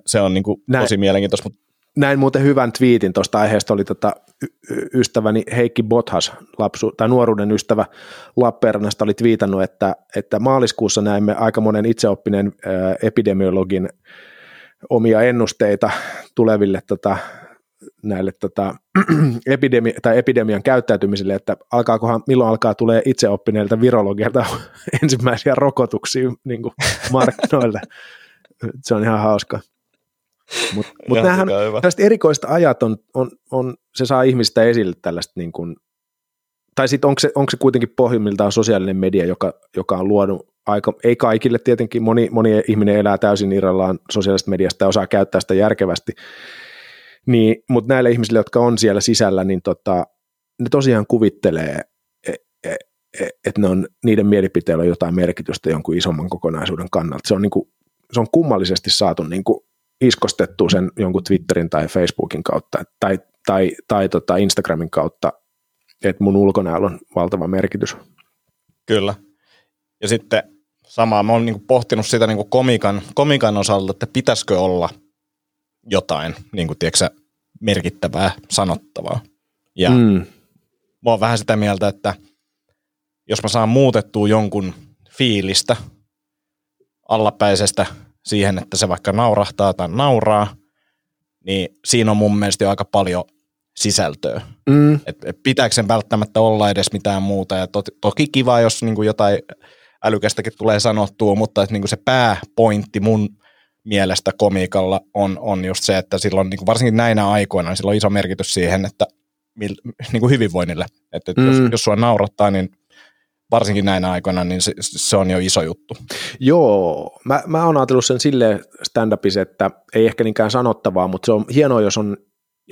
se on niin kuin tosi mielenkiintoista. Näin muuten hyvän twiitin tuosta aiheesta, oli ystäväni Heikki Bothas, nuoruuden ystävä Lappeenrannasta, oli twiitannut, että maaliskuussa näimme aika monen itseoppineen epidemiologin omia ennusteita tuleville näille epidemian käyttäytymiselle, että milloin alkaa tulee itseoppineilta virologialta ensimmäisiä rokotuksia niin kuin markkinoille. Se on ihan hauskaa. Mutta tästä erikoista ajat on, se saa ihmistä esille tällaista, niin kuin, tai sitten onko se kuitenkin pohjimmiltaan sosiaalinen media, joka on luonut aika, ei kaikille tietenkin, moni ihminen elää täysin irrallaan sosiaalisesta mediasta ja osaa käyttää sitä järkevästi, niin, mutta näille ihmisille, jotka on siellä sisällä, niin ne tosiaan kuvittelee, että niiden mielipiteillä on jotain merkitystä jonkun isomman kokonaisuuden kannalta. Se on kummallisesti saatu niin kuin iskostettu sen jonkun Twitterin tai Facebookin kautta tai Instagramin kautta, että mun ulkonäöllä on valtava merkitys. Kyllä. Ja sitten samaa, mä oon niinku pohtinut sitä niinku komikan osalta, että pitäisikö olla jotain niinku, tiedätkö, merkittävää sanottavaa. Ja mä oon vähän sitä mieltä, että jos mä saan muutettua jonkun fiilistä allapäisestä siihen, että se vaikka naurahtaa tai nauraa, niin siinä on mun mielestä jo aika paljon sisältöä. Et pitääkö sen välttämättä olla edes mitään muuta? Ja toki kiva, jos niinku jotain älykästäkin tulee sanottua, mutta et niinku se pääpointti mun mielestä komiikalla on just se, että silloin niinku varsinkin näinä aikoina niin sillä on iso merkitys siihen, että niinku hyvinvoinnille. Jos sua naurattaa, niin varsinkin näinä aikoina, niin se on jo iso juttu. Joo, mä oon ajatellut sen silleen stand-upissa, että ei ehkä niinkään sanottavaa, mutta se on hienoa,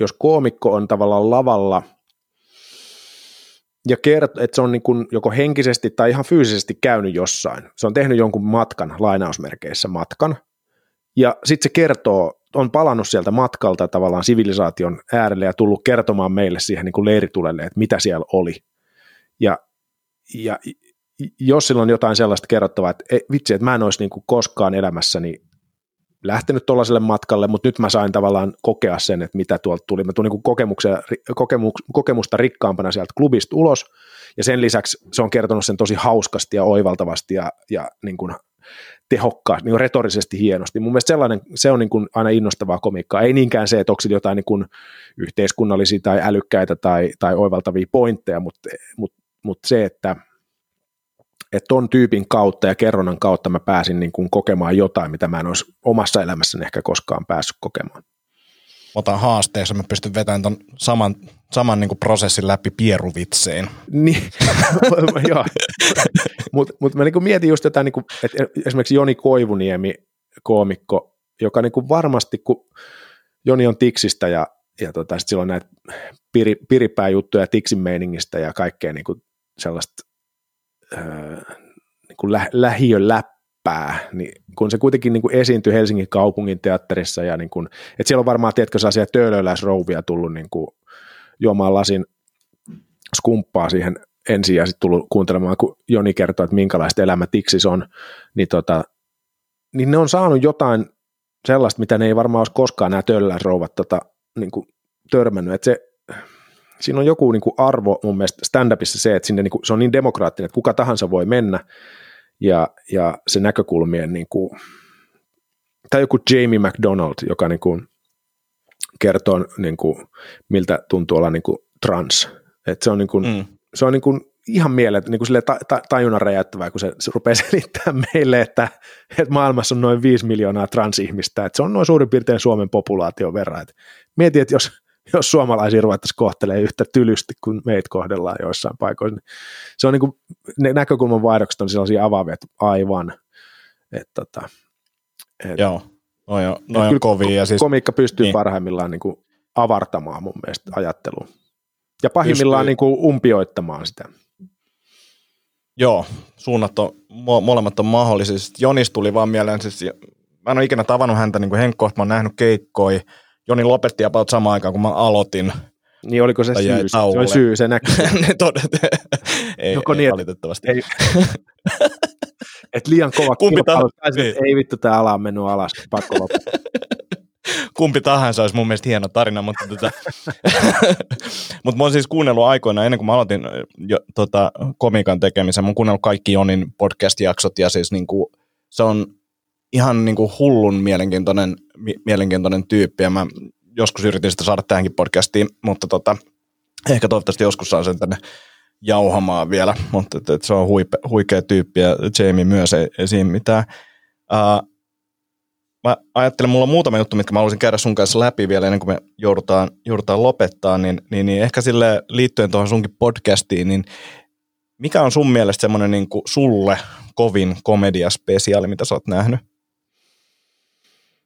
jos koomikko on tavallaan lavalla ja kertoo, että se on niin kuin joko henkisesti tai ihan fyysisesti käynyt jossain. Se on tehnyt jonkun matkan, lainausmerkeissä matkan, ja sitten se kertoo, on palannut sieltä matkalta tavallaan sivilisaation äärelle ja tullut kertomaan meille siihen niin kuin leiritulelle, että mitä siellä oli. Ja jos sillä on jotain sellaista kerrottavaa, että vitsi, että mä en olisi niin kuin koskaan elämässäni lähtenyt tuollaiselle matkalle, mutta nyt mä sain tavallaan kokea sen, että mitä tuolta tuli. Mä tulin niin kokemusta rikkaampana sieltä klubista ulos, ja sen lisäksi se on kertonut sen tosi hauskasti ja oivaltavasti ja niin kuin tehokkaasti, niin kuin retorisesti hienosti. Mun mielestä sellainen, se on niin kuin aina innostavaa komiikkaa. Ei niinkään se, että onko jotain niin kuin yhteiskunnallisia tai älykkäitä tai oivaltavia pointteja, mutta se, että ton tyypin kautta ja kerronnan kautta mä pääsin niin kuin kokemaan jotain, mitä mä en olisi omassa elämässäni ehkä koskaan päässyt kokemaan. Otan haasteeksi, mä pystyn vetämään ton saman niin kuin prosessin läpi pieruvitseen. Niin, joo. Mutta mä niin kuin mietin just jotain, niin kuin, että esimerkiksi Joni Koivuniemi, koomikko, joka niin kuin varmasti, kun Joni on Tiksistä ja sitten silloin näitä piripääjuttuja Tiksin meiningistä ja kaikkea niin kuin sellaista niin lähiön läppää, niin kun se kuitenkin niin kuin esiintyi Helsingin kaupungin teatterissa, ja niin kuin, että siellä on varmaan, tiedätkö, sellaisia töölöläisrouvia tullut niin kuin juomaan lasin skumppaa siihen ensin ja sitten tullut kuuntelemaan, kun Joni kertoo, että minkälaista elämä Tiksis on, niin, niin ne on saanut jotain sellaista, mitä ne ei varmaan olisi koskaan nämä töölöläisrouvat niin kuin törmännyt, että se siinä on joku niin kuin arvo mun mielestä stand-upissa se, että sinne niin kuin, se on niin demokraattinen, että kuka tahansa voi mennä ja se näkökulmien, niin kuin, tai joku Jamie MacDonald, joka niin kuin, kertoo, niin kuin, miltä tuntuu olla niin kuin, trans. Että se on, niin kuin, se on niin kuin, ihan mieletön, niin kuin silleen tajunnan räjäyttävää, kun se rupeaa selittämään meille, että maailmassa on noin 5 miljoonaa transihmistä, että se on noin suurin piirtein Suomen populaation verran. Et mieti, että jos suomalaisia ruvettaisiin kohtelee yhtä tylysti kuin meitä kohdellaan joissain paikoissa. Se on niin kuin, ne näkökulman vaihdokset on sellaisia avaavia, että aivan. Joo, noi on kovia. Ja siis, komiikka pystyy niin parhaimmillaan niin kuin avartamaan mun mielestä ajattelua. Ja pahimmillaan niin kuin umpioittamaan sitä. Joo, suunnat on, molemmat on mahdollisia. Jonis tuli vaan mieleen, siis, mä en ole ikinä tavannut häntä niin kuin henkkohta, mä oon nähnyt keikkoja. Joni lopetti about samaan aikaan, kun mä aloitin. Niin oliko se syy? Se oli syy, se näkyy. Ei, valitettavasti. Että liian kova kilpailu. Ei vittu, tää ala on mennyt alas, pakko lopettaa. Kumpi tahansa olisi mun mielestä hieno tarina, mutta Mut mä oon siis kuunnellut aikoina, ennen kuin mä aloitin komiikan tekemisen, mä oon kuunnellut kaikki Jonin podcast-jaksot, ja siis niinku, se on ihan niin kuin hullun mielenkiintoinen tyyppi, ja mä joskus yritin sitä saada tähänkin podcastiin, mutta ehkä toivottavasti joskus saan sen tänne jauhamaan vielä, mutta se on huikea tyyppi, ja Jamie myös, ei siinä mitään. Mä ajattelen, mulla on muutama juttu, mitkä mä haluaisin käydä sun kanssa läpi vielä ennen kuin me joudutaan lopettaa, niin ehkä sille liittyen tuohon sunkin podcastiin, niin mikä on sun mielestä semmoinen niin kuin sulle kovin komediaspesiaali, mitä sä oot nähnyt?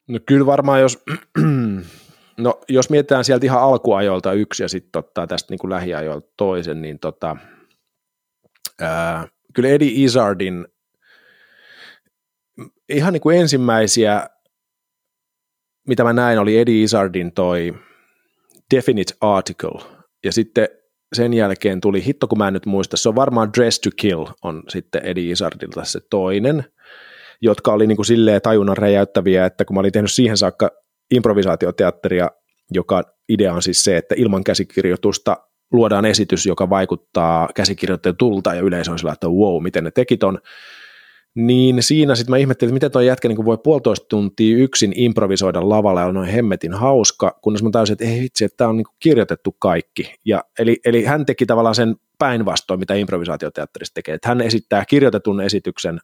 No kyllä varmaan, jos mietitään sieltä ihan alkuajoilta yksi ja sitten ottaa tästä niin kuin lähiajoilta toisen, niin kyllä Eddie Izzardin ihan niin kuin ensimmäisiä, mitä mä näin, oli Eddie Izzardin toi Definite Article, ja sitten sen jälkeen tuli, hitto kun mä en nyt muista, se on varmaan Dress to Kill on sitten Eddie Izzardilta se toinen, jotka oli niin kuin silleen tajunnan räjäyttäviä, että kun mä olin tehnyt siihen saakka improvisaatioteatteria, joka idea on siis se, että ilman käsikirjoitusta luodaan esitys, joka vaikuttaa käsikirjoitetulta ja yleisö on sillä, että wow, miten ne teki ton, niin siinä sitten mä ihmettelin, että miten toi jätkä niin voi 1,5 tuntia yksin improvisoida lavalla ja on noin hemmetin hauska, kunnes mä tajusin, että ei vitsi, että tää on niin kirjoitettu kaikki. Eli hän teki tavallaan sen päinvastoin, mitä improvisaatioteatterissa tekee, että hän esittää kirjoitetun esityksen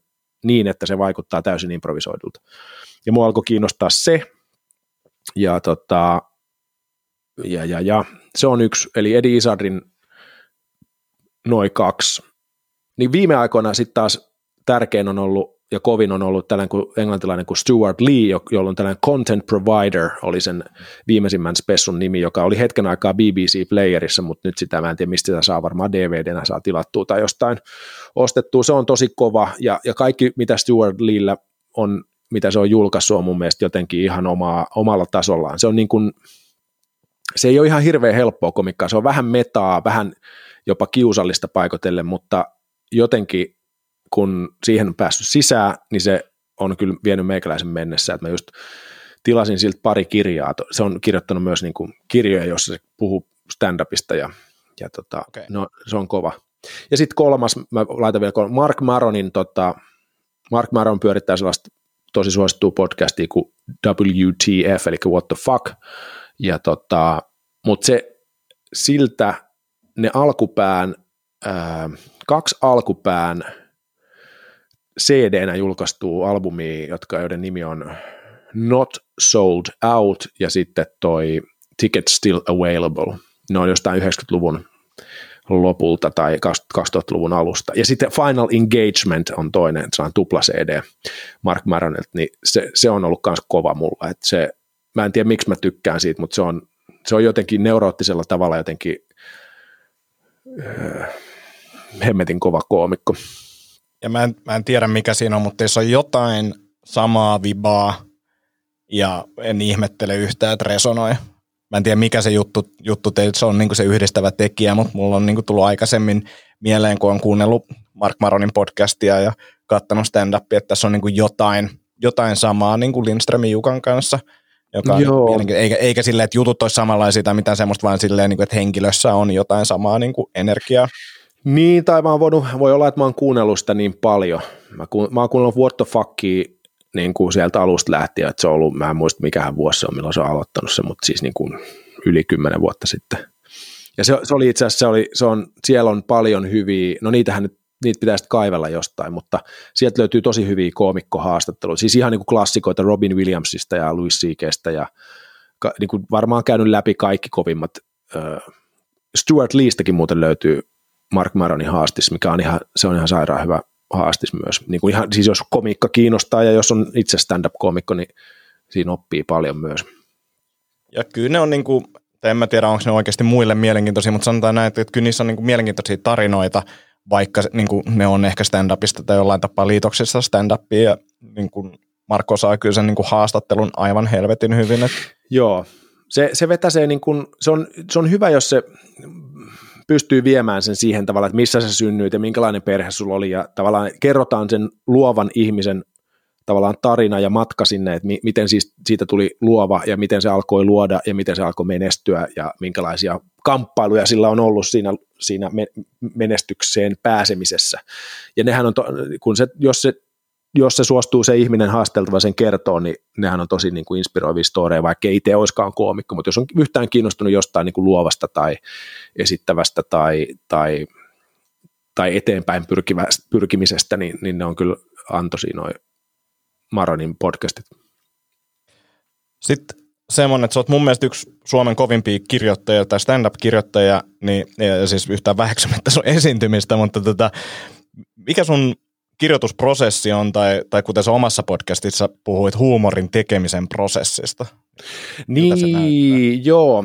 niin, että se vaikuttaa täysin improvisoidulta. Ja mua alkoi kiinnostaa se, ja se on yksi, eli Eddie Izzardin noin kaksi. Niin viime aikoina sitten taas tärkein on ollut ja kovin on ollut tällainen kuin englantilainen kuin Stuart Lee, jolloin tällainen content provider oli sen viimeisimmän spessun nimi, joka oli hetken aikaa BBC Playerissa, mutta nyt sitä mä en tiedä, mistä sitä saa, varmaan DVDnä saa tilattua tai jostain ostettua. Se on tosi kova ja kaikki, mitä Stuart Leellä on, mitä se on julkaissut, on mun mielestä jotenkin ihan omalla tasollaan. Se on niin kuin, se ei ole ihan hirveän helppoa komikkaa, se on vähän metaa, vähän jopa kiusallista paikotellen, mutta jotenkin kun siihen on päässyt sisään, niin se on kyllä vienyt meikäläisen mennessä, että mä just tilasin siltä pari kirjaa, se on kirjoittanut myös niin kuin kirjoja, jossa se puhuu stand-upista ja okay. No, se on kova. Ja sitten kolmas, mä laitan vielä Mark Maron pyörittää sellaista tosi suosittua podcastia kuin WTF, eli What the Fuck, mutta se siltä ne alkupään, kaksi alkupään CD-nä julkaistuu albumia, joiden nimi on Not Sold Out ja sitten toi Ticket Still Available. Ne on jostain 90-luvun lopulta tai 2000-luvun alusta. Ja sitten Final Engagement on toinen, se on tupla CD Mark Maronilta, niin se on ollut myös kova mulla. Et se, mä en tiedä miksi mä tykkään siitä, mutta se on jotenkin neuroottisella tavalla jotenkin hemmetin kova koomikko. ja mä en tiedä mikä siinä on, mutta teissä on jotain samaa vibaa ja en ihmettele yhtään, että resonoi. Mä en tiedä mikä se juttu teissä on, niin se yhdistävä tekijä, mutta mulla on niin tullut aikaisemmin mieleen, kun on kuunnellut Mark Maronin podcastia ja kattanut stand-upia, että tässä on niin jotain samaa niin kuin Lindströmin Jukan kanssa, joka eikä silleen, että jutut olisi samanlaisia tai mitään semmoista, vaan silleen, niin kuin, että henkilössä on jotain samaa niin kuin energiaa. Niin, tai mä oon voi olla, että mä oon kuunnellut sitä niin paljon. Mä oon kuunnellut What the Fuckia niin kuin sieltä alusta lähtien, että se on ollut, mä en muista mikähän vuosi se on, milloin se on aloittanut se, mutta siis niin kuin yli 10 vuotta sitten. Ja se oli itse asiassa, siellä on paljon hyviä, no niitä pitäisi kaivella jostain, mutta sieltä löytyy tosi hyviä koomikkohaastatteluja, siis ihan niin kuin klassikoita Robin Williamsista ja Louis C.K:stä ja niin kuin varmaan käynyt läpi kaikki kovimmat. Stuart Leestäkin muuten löytyy Mark Maronin haastis, mikä on ihan sairaan hyvä haastis myös. Niin kuin ihan, siis jos komiikka kiinnostaa ja jos on itse stand-up-koomikko, niin siinä oppii paljon myös. Ja kyllä ne on niin kuin, en mä tiedä onko ne oikeasti muille mielenkiintoisia, mutta sanotaan näin, että kyllä niissä on niin kuin mielenkiintoisia tarinoita, vaikka niin kuin ne on ehkä stand-upista tai jollain tapaa liitoksissa stand-upia, ja niin kuin Marko saa kyllä sen niin kuin haastattelun aivan helvetin hyvin. Että. Joo, se vetäsee, niin kuin, se on hyvä, jos se pystyy viemään sen siihen tavalla, että missä sä synnyit ja minkälainen perhe sulla oli, ja tavallaan kerrotaan sen luovan ihmisen tavallaan tarina ja matka sinne, että miten siis siitä tuli luova, ja miten se alkoi luoda, ja miten se alkoi menestyä, ja minkälaisia kamppailuja sillä on ollut siinä menestykseen pääsemisessä. Ja nehän on, jos se suostuu se ihminen haasteltava sen kertoo, niin nehän on tosi niin kuin inspiroivia storeja, vaikka ei itse olisikaan koomikko, mutta jos on yhtään kiinnostunut jostain niin kuin luovasta tai esittävästä tai eteenpäin pyrkimisestä, niin ne on kyllä antoisia noin Maronin podcastit. Sitten semmoinen, että sä oot mun mielestä yksi Suomen kovimpia kirjoittajia tai stand-up-kirjoittajia, niin siis yhtään väheksymättä sun esiintymistä, mutta mikä sun kirjoitusprosessi on, tai kuten sä omassa podcastissa puhuit huumorin tekemisen prosessista? Niin, joo.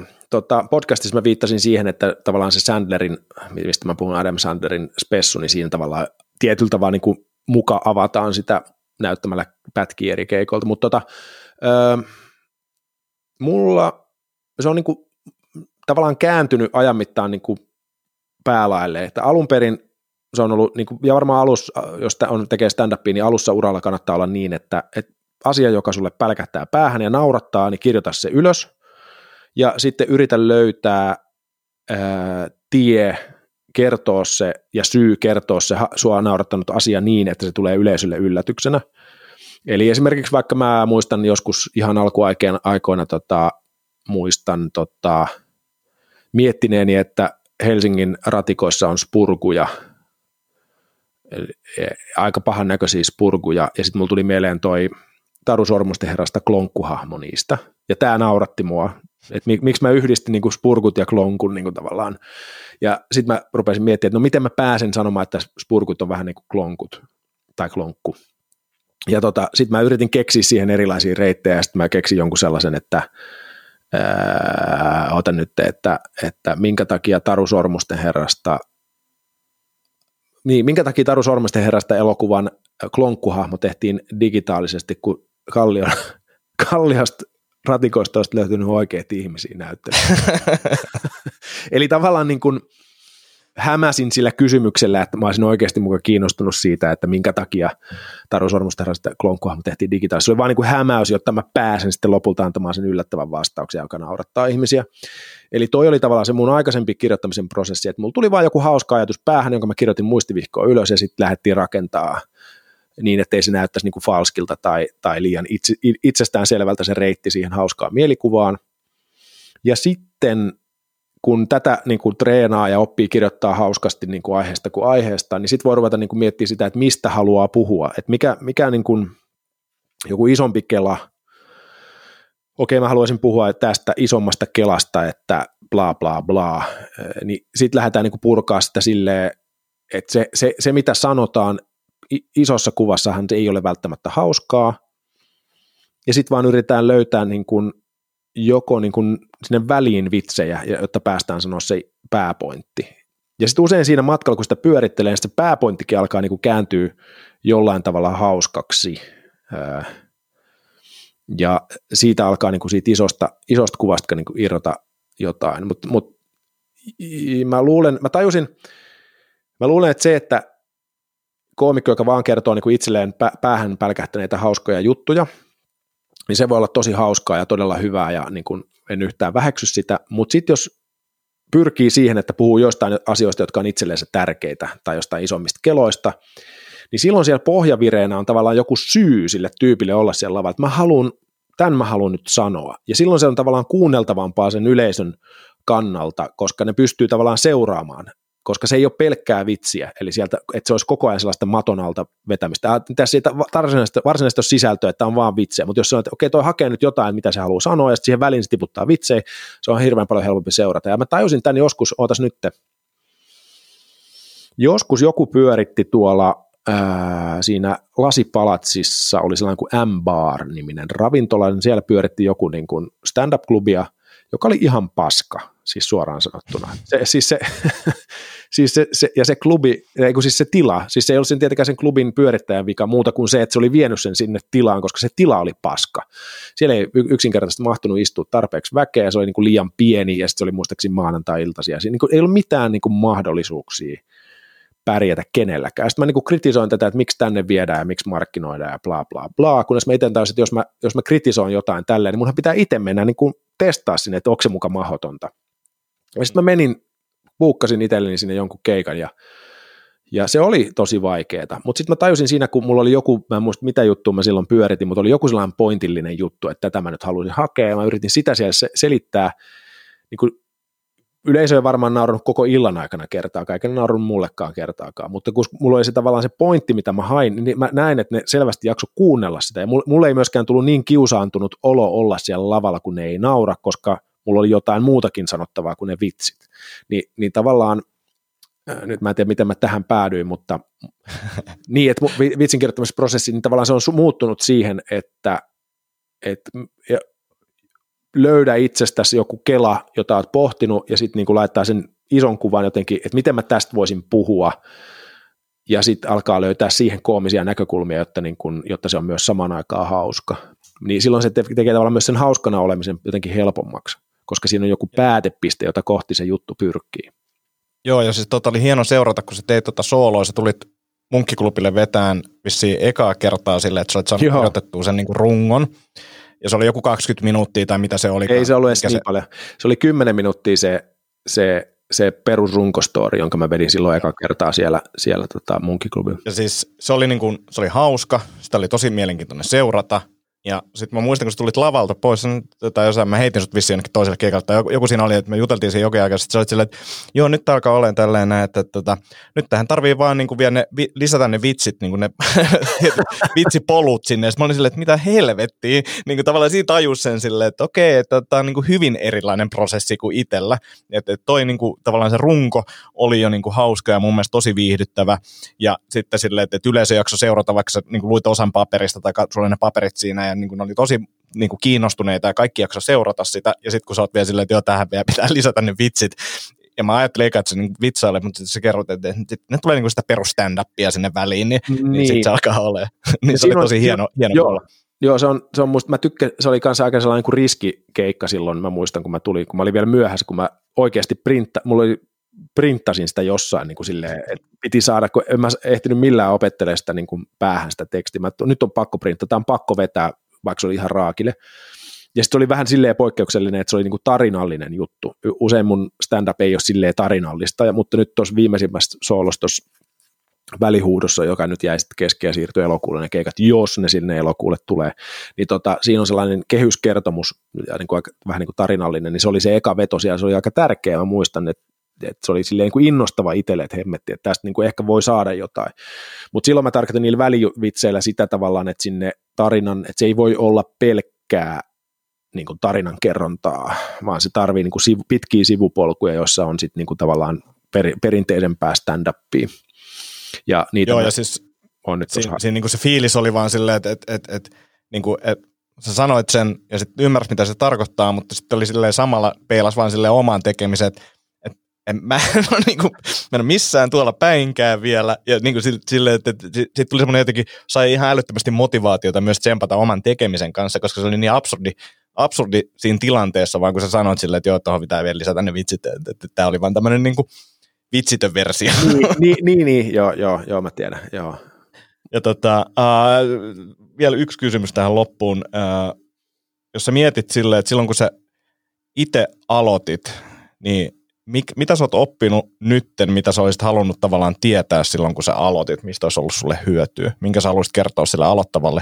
Podcastissa mä viittasin siihen, että tavallaan se Sandlerin, mistä mä puhun Adam Sandlerin spessu, niin siinä tavallaan tietyllä tavalla niin kuin muka avataan sitä näyttämällä pätkiä eri keikolta, mutta mulla se on niin kuin tavallaan kääntynyt ajan mittaan niin kuin päälailleen, että alun perin se on ollut, niin kuin, ja varmaan alussa, jos tekee stand-upia, niin alussa uralla kannattaa olla niin, että asia, joka sulle pälkähtää päähän ja naurattaa, niin kirjoita se ylös, ja sitten yritä löytää tie kertoa se ja syy kertoa se sua naurattanut asia niin, että se tulee yleisölle yllätyksenä. Eli esimerkiksi vaikka mä muistan joskus ihan alkuaikoina miettineeni, että Helsingin ratikoissa on spurkuja, aika pahan näköisiä spurkuja, ja sitten mulla tuli mieleen toi Taru Sormusten herrasta klonkkuhahmo niistä, ja tää nauratti mua, että miksi mä yhdistin niinku spurkut ja klonkun niinku tavallaan, ja sitten mä rupesin miettimään, että no miten mä pääsen sanomaan, että spurkut on vähän niinku klonkut, tai klonkku. Ja sitten mä yritin keksiä siihen erilaisia reittejä, ja sitten mä keksin jonkun sellaisen, että otan nyt, että minkä takia Taru Sormusten herrasta elokuvan klonkkuhahmo tehtiin digitaalisesti, kun Kalliosta ratikoista olisi löytynyt oikeat ihmisiä näyttelyä. Eli tavallaan niin kuin hämäsin sillä kysymyksellä, että mä olisin oikeasti mukaan kiinnostunut siitä, että minkä takia Taru Sormusten herrasta klonkkuhahmo tehtiin digitaalisesti. Se oli vaan niin kuin hämäys, jotta mä pääsen sitten lopulta antamaan sen yllättävän vastauksen, joka naurattaa ihmisiä. Eli toi oli tavallaan se mun aikaisempi kirjoittamisen prosessi, että mulla tuli vaan joku hauska ajatus päähän, jonka mä kirjoitin muistivihkoon ylös, ja sitten lähdettiin rakentaa niin, ettei se näyttäisi niin kuin falskilta tai liian itsestäänselvältä se reitti siihen hauskaan mielikuvaan. Ja sitten kun tätä niin kuin treenaa ja oppii kirjoittaa hauskasti niin kuin aiheesta, niin sitten voi ruveta niin kuin miettimään sitä, että mistä haluaa puhua. Että mikä niin kuin joku isompi kela, okei mä haluaisin puhua tästä isommasta kelasta, että bla bla bla, niin sitten lähdetään niin kuin purkaa sitä silleen, että se mitä sanotaan, isossa kuvassahan se ei ole välttämättä hauskaa, ja sitten vaan yritetään löytää niin kuin joko niin kuin sinne väliin vitsejä, jotta päästään sanoa se pääpointti. Ja sitten usein siinä matkalla, kun sitä pyörittelee, niin se pääpointtikin alkaa niin kuin kääntyä jollain tavalla hauskaksi. Ja siitä alkaa niin kuin siitä isosta kuvasta niin kuin irrota jotain. Mut mä luulen, että se, että koomikko, joka vaan kertoo niin kuin itselleen päähän pälkähtäneitä hauskoja juttuja, niin se voi olla tosi hauskaa ja todella hyvää, ja niin kuin en yhtään väheksy sitä, mutta sitten jos pyrkii siihen, että puhuu jostain asioista, jotka on itsellensä tärkeitä, tai jostain isommista keloista, niin silloin siellä pohjavireenä on tavallaan joku syy sille tyypille olla siellä lavalla, että mä haluan nyt sanoa, ja silloin se on tavallaan kuunneltavampaa sen yleisön kannalta, koska ne pystyy tavallaan seuraamaan, koska se ei ole pelkkää vitsiä, eli sieltä, että se olisi koko ajan sellaista matonalta vetämistä. Tässä ei varsinaisesti ole sisältöä, että on vaan vitsejä, mutta jos sanoo, että okei, toi hakee nyt jotain, mitä se haluaa sanoa, ja sitten siihen väliin se tiputtaa vitsejä, se on hirveän paljon helpompi seurata. Ja mä tajusin tämän joskus joku pyöritti tuolla siinä Lasipalatsissa, oli sellainen kuin M-Bar-niminen ravintola, niin siellä pyöritti joku niin kuin stand-up-klubia, joka oli ihan paska, siis suoraan sanottuna. Se klubi, se ei ollut tietenkään sen klubin pyörittäjän vika muuta kuin se, että se oli vienyt sen sinne tilaan, koska se tila oli paska. Siellä ei yksinkertaisesti mahtunut istua tarpeeksi väkeä, ja se oli niin kuin liian pieni, ja sitten se oli muistaakseni maanantai-iltaisia. Siinä niin kuin ei ollut mitään niin kuin mahdollisuuksia pärjätä kenelläkään. Sitten mä niin kuin kritisoin tätä, että miksi tänne viedään ja miksi markkinoidaan ja bla bla bla, kunnes mä itse taisin, että jos mä kritisoin jotain tälleen, niin munhan pitää itse mennä niin kuin testaa sinne, että onko se muka mahdotonta. Ja sitten mä buukkasin itselleni sinne jonkun keikan, ja se oli tosi vaikeeta, mutta sitten mä tajusin siinä, kun mulla oli joku, mä en muista mitä juttua mä silloin pyöritin, mutta oli joku sellainen pointillinen juttu, että tätä mä nyt halusin hakea, ja mä yritin sitä siellä selittää, niin kuin yleisö ei varmaan naurannut koko illan aikana kertaakaan, eikä ne naurannut mullekaan kertaakaan, mutta kun mulla oli se tavallaan se pointti, mitä mä hain, niin mä näin, että ne selvästi jakso kuunnella sitä, ja mulle ei myöskään tullut niin kiusaantunut olo olla siellä lavalla, kun ne ei naura, koska mulla oli jotain muutakin sanottavaa kuin ne vitsit. Niin tavallaan, nyt mä en tiedä, miten mä tähän päädyin, mutta niin, että vitsin kirjoittamisprosessi, niin tavallaan se on muuttunut siihen, että löydä itsestäsi joku kela, jota oot pohtinut, ja sitten niin laittaa sen ison kuvan jotenkin, että miten mä tästä voisin puhua, ja sitten alkaa löytää siihen koomisia näkökulmia, jotta se on myös samaan aikaan hauska. Niin silloin se tekee tavallaan myös sen hauskana olemisen jotenkin helpommaksi, koska siinä on joku päätepiste, jota kohti se juttu pyrkii. Joo, ja siis oli hieno seurata, kun sä teit sooloa, sä tulit Munkkiklubille vetään vissiin ekaa kertaa silleen, että sä olet saanut kirjoitettua sen niinku rungon, ja se oli joku 20 minuuttia tai mitä se oli. Ei se ollut edes niin paljon. Se oli 10 minuuttia se perusrunkostori, jonka mä vedin silloin ekaa kertaa siellä Munkkiklubilla. Ja siis se oli, niin kuin, se oli hauska, sitä oli tosi mielenkiintoinen seurata. Ja sitten mä muistan, kun sä tulit lavalta pois, tai jossain mä heitin sut vissiin jonnekin toiselle keikalle, tai joku siinä oli, että me juteltiin siinä jokin aikaa, sitten sä olit silleen, että joo, nyt alkaa olemaan tälleen näin, että nyt tähän tarvii vaan niin kuin vielä lisätä ne vitsit, niin kuin ne vitsipolut sinne, ja sitten mä olin silleen, että mitä helvettiä, niin kuin tavallaan siinä tajus sen silleen, että okei, että tämä on niin kuin hyvin erilainen prosessi kuin itsellä, että toi niin kuin tavallaan se runko oli jo niin kuin hauska ja mun mielestä tosi viihdyttävä, ja sitten silleen, että yleisö jakso seurata, vaikka sä niin kuin luit osan paperista, tai sulla oli ne paperit siinä, ja niin kuin oli tosi niin kuin kiinnostuneita ja kaikki jakso seurata sitä, ja sitten kun sä oot vielä silleen, että joo, tähän vielä pitää lisätä ne vitsit, ja mä ajattelin eikä, että se niin vitsaile, mutta sitten sä kerrot, että ne tulee niin kuin sitä perus stand-upia sinne väliin, niin sitten se alkaa olemaan. Niin se oli tosi hieno olla. Joo, se on musta, se oli kanssa aika sellainen kuin riskikeikka silloin, mä muistan, kun mä olin vielä myöhässä, kun mä oikeasti printtasin sitä jossain niin kuin silleen, että piti saada, kun en mä ehtinyt millään opettelemaan sitä niin kuin päähän sitä tekstiä. Nyt on pakko printtata, on pakko vetää, vaikka se oli ihan raakille. Ja sitten oli vähän silleen poikkeuksellinen, että se oli niin kuin tarinallinen juttu. Usein mun stand-up ei ole silleen tarinallista, mutta nyt tuossa viimeisimmässä soolossa tuossa välihuudossa, joka nyt jäi sitten kesken ja siirtyi elokuulle, ne keikat, jos ne sinne elokuulle tulee, niin siinä on sellainen kehyskertomus, niin kuin aika, vähän niin kuin tarinallinen, niin se oli se eka veto siellä, se oli aika tärkeä, mä muistan, että se oli silleen niin kuin innostava itselle, että hemmetti, että tästä niin kuin ehkä voi saada jotain. Mutta silloin mä tarkoitan niillä välivitseillä sitä tavallaan, että sinne tarinan, että se ei voi olla pelkkää niin kuin tarinan kerrontaa, vaan se tarvii niin kuin pitkiä sivupolkuja, joissa on sitten niin kuin tavallaan perinteisempää stand-upia. Ja niitä joo, ja siis on nyt siinä niin kuin se fiilis oli vaan silleen, että niin kuin, sä sanoit sen ja sitten ymmärsit, mitä se tarkoittaa, mutta sitten oli silleen samalla peilas vaan silleen omaan tekemiseen, Mä en ole missään tuolla päinkään vielä, ja niin kuin sille, että siitä tuli semmoinen jotenkin, sai ihan älyttömästi motivaatiota myös tsempata oman tekemisen kanssa, koska se oli niin absurdi siinä tilanteessa, vaan kun sä sanoit silleen, että joo, tuohon pitää vielä lisätä ne vitsit, että tämä oli vaan tämmöinen niin kuin vitsitön versio. Niin, joo, mä tiedän, joo. Ja vielä yksi kysymys tähän loppuun. Jos sä mietit silleen, että silloin kun sä itse aloitit, niin mitä sä oot oppinut nytten, mitä sä olisit halunnut tavallaan tietää silloin, kun sä aloitit, mistä olisi ollut sulle hyötyä? Minkä sä haluaisit kertoa sille aloittavalle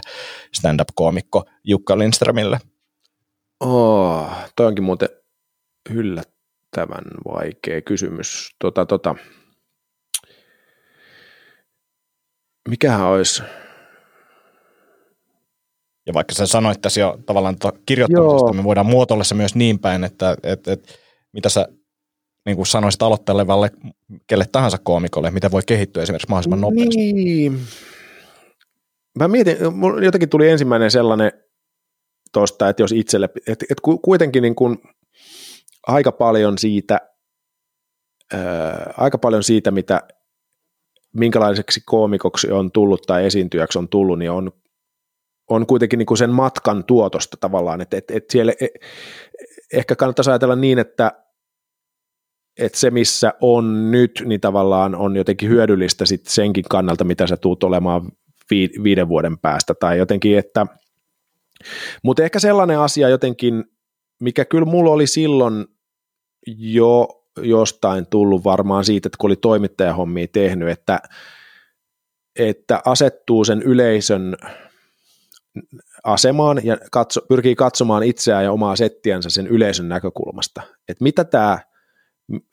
stand-up-koomikko Jukka Lindströmille? Toi onkin muuten yllättävän vaikea kysymys. Mikähän olisi? Ja vaikka sä sanoit tässä jo tavallaan kirjoittamisesta, me voidaan muotoilla se myös niin päin, että mitä sä niin kuin sanoisit aloittelevalle kelle tahansa koomikolle, mitä voi kehittyä esimerkiksi mahdollisimman nopeasti. Niin. Mä mietin, mulla jotenkin tuli ensimmäinen sellainen tosta, että jos itselle, että kuitenkin niin kuin aika paljon siitä, minkälaiseksi koomikoksi on tullut tai esiintyjäksi on tullut, niin on kuitenkin niin kuin sen matkan tuotosta tavallaan, että siellä ehkä kannattaisi ajatella niin, että se missä on nyt, niin tavallaan on jotenkin hyödyllistä sit senkin kannalta, mitä sä tuut olemaan 5 vuoden päästä tai jotenkin, että mutta ehkä sellainen asia jotenkin, mikä kyllä mulla oli silloin jo jostain tullut varmaan siitä, että kun oli toimittajahommia tehnyt, että asettuu sen yleisön asemaan ja pyrkii katsomaan itseään ja omaa settiänsä sen yleisön näkökulmasta. Että mitä tämä,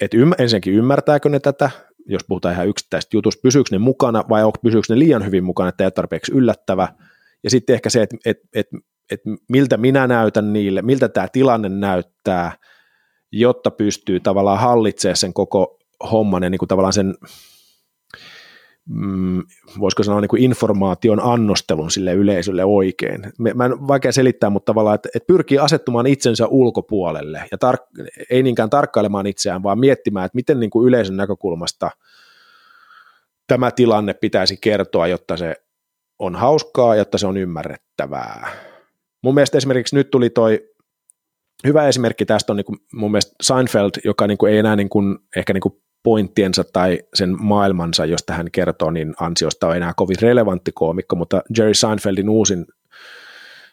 että ensinnäkin ymmärtääkö ne tätä, jos puhutaan ihan yksittäistä jutusta, pysyykö ne mukana vai pysyykö ne liian hyvin mukana, että ei ole tarpeeksi yllättävä. Ja sitten ehkä se, että miltä minä näytän niille, miltä tämä tilanne näyttää, jotta pystyy tavallaan hallitsemaan sen koko homman ja niin kuin tavallaan sen, voisiko sanoa niin kuin informaation annostelun sille yleisölle oikein. Mä en vaikea selittää, mutta tavallaan, että pyrkii asettumaan itsensä ulkopuolelle ja ei niinkään tarkkailemaan itseään, vaan miettimään, että miten niin kuin yleisön näkökulmasta tämä tilanne pitäisi kertoa, jotta se on hauskaa, jotta se on ymmärrettävää. Mun mielestä esimerkiksi nyt tuli toi hyvä esimerkki tästä on niin kuin mun mielestä Seinfeld, joka niin kuin ei enää niin kuin, ehkä niin kuin pointtiensa tai sen maailmansa, josta hän kertoo, niin ansiosta on enää kovin relevantti koomikko, mutta Jerry Seinfeldin uusin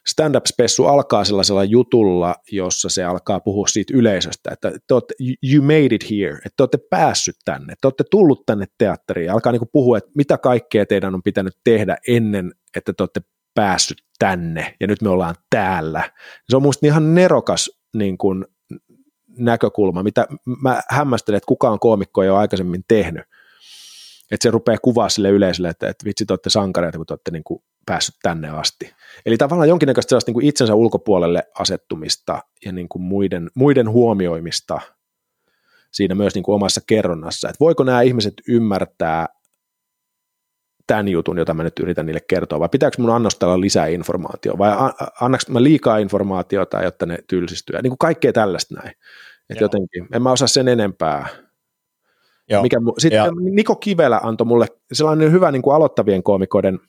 stand-up-spessu alkaa sellaisella jutulla, jossa se alkaa puhua siitä yleisöstä, että te olette, you made it here, että te olette päässyt tänne, te olette tullut tänne teatteriin, alkaa niin kuin puhua, että mitä kaikkea teidän on pitänyt tehdä ennen, että te olette päässyt tänne, ja nyt me ollaan täällä. Se on musta ihan nerokas niin kuin näkökulma, mitä mä hämmästelen, että kukaan koomikko ei ole aikaisemmin tehnyt. Että se rupeaa kuvaa sille yleisölle, että vitsi, te olette sankareita, kun te olette niin kuin päässyt tänne asti. Eli tavallaan jonkinnäköistä sellaista niin kuin itsensä ulkopuolelle asettumista ja niin kuin muiden huomioimista siinä myös niin kuin omassa kerronnassa. Että voiko nämä ihmiset ymmärtää tämän jutun, jota mä nyt yritän niille kertoa, vai pitääkö mun annostella lisää informaatiota, vai annaks mä liikaa informaatiota, jotta ne tylsistyy, niin kuin kaikkea tällaista näin, että jotenkin, en mä osaa sen enempää. Sitten Niko Kivelä antoi mulle sellainen hyvä niin kuin aloittavien koomikoiden,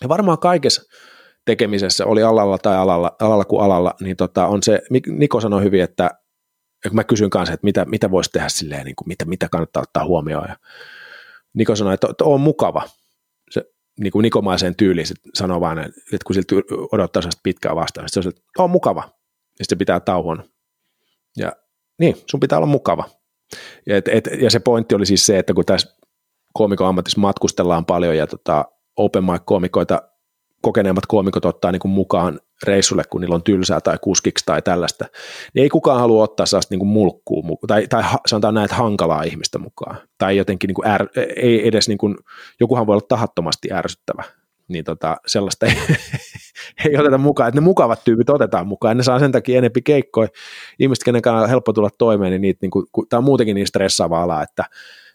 ja varmaan kaikessa tekemisessä oli alalla niin on se, Niko sanoi hyvin, että mä kysyn kanssa, että mitä voisi tehdä silleen, niin kuin, mitä kannattaa ottaa huomioon, ja Niko sanoi, että on mukava. Niin kuin nikomaiseen tyyliin sanoo vaan, että kun siltä odottaa sellaista pitkää vastaan, se on, että on mukava, ja sitten pitää tauon. Ja niin, sun pitää olla mukava. Ja se pointti oli siis se, että kun tässä koomikon ammatissa matkustellaan paljon, ja open mic-koomikoita, kokeneemmat koomikot ottaa niin kuin mukaan reissulle, kun niillä on tylsää tai kuskiksi tai tällaista, niin ei kukaan halua ottaa sellaista niin kuin mulkkuu, tai sanotaan näin, että hankalaa ihmistä mukaan, tai jotenkin niin kuin ei edes, niin kuin, jokuhan voi olla tahattomasti ärsyttävä, niin sellaista ei oteta mukaan, että ne mukavat tyypit otetaan mukaan, ne saa sen takia enempi keikkoja, ihmiset, kenen kanssa on helppo tulla toimeen, niin niitä, niin kuin, tämä on muutenkin niin stressaava ala, että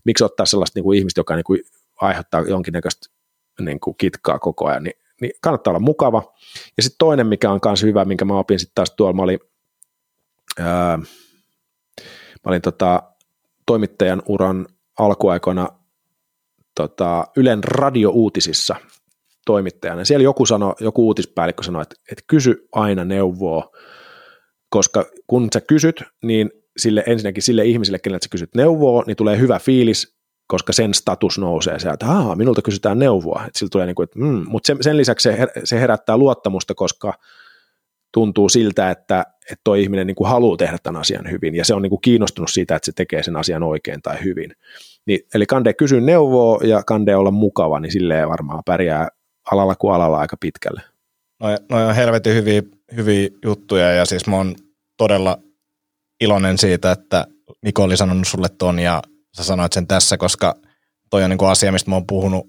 miksi ottaa sellaista niin kuin ihmistä, joka niin kuin aiheuttaa jonkinnäköistä niin kuin kitkaa koko ajan, niin kannattaa olla mukava. Ja sitten toinen, mikä on myös hyvä, minkä mä opin sitten taas tuolla, mä olin toimittajan uran alkuaikana Ylen radiouutisissa toimittajana. Siellä joku uutispäällikkö sanoi, että kysy aina neuvoa, koska kun sä kysyt, niin ensinnäkin sille ihmiselle, kenelle sä kysyt neuvoa, niin tulee hyvä fiilis, koska sen status nousee sieltä, että minulta kysytään neuvoa. Sillä tulee niin kuin, mutta sen lisäksi se herättää luottamusta, koska tuntuu siltä, että tuo ihminen niin kuin haluaa tehdä tämän asian hyvin, ja se on niin kuin kiinnostunut siitä, että se tekee sen asian oikein tai hyvin. Niin, eli kandee kysyä neuvoa ja kandee olla mukava, niin silleen varmaan pärjää alalla kuin alalla aika pitkälle. Noi on helvetin hyviä juttuja, ja siis mä oon todella iloinen siitä, että Niko oli sanonut sulle ton, ja sä sanoit sen tässä, koska toi on niin kuin asia, mistä mä oon puhunut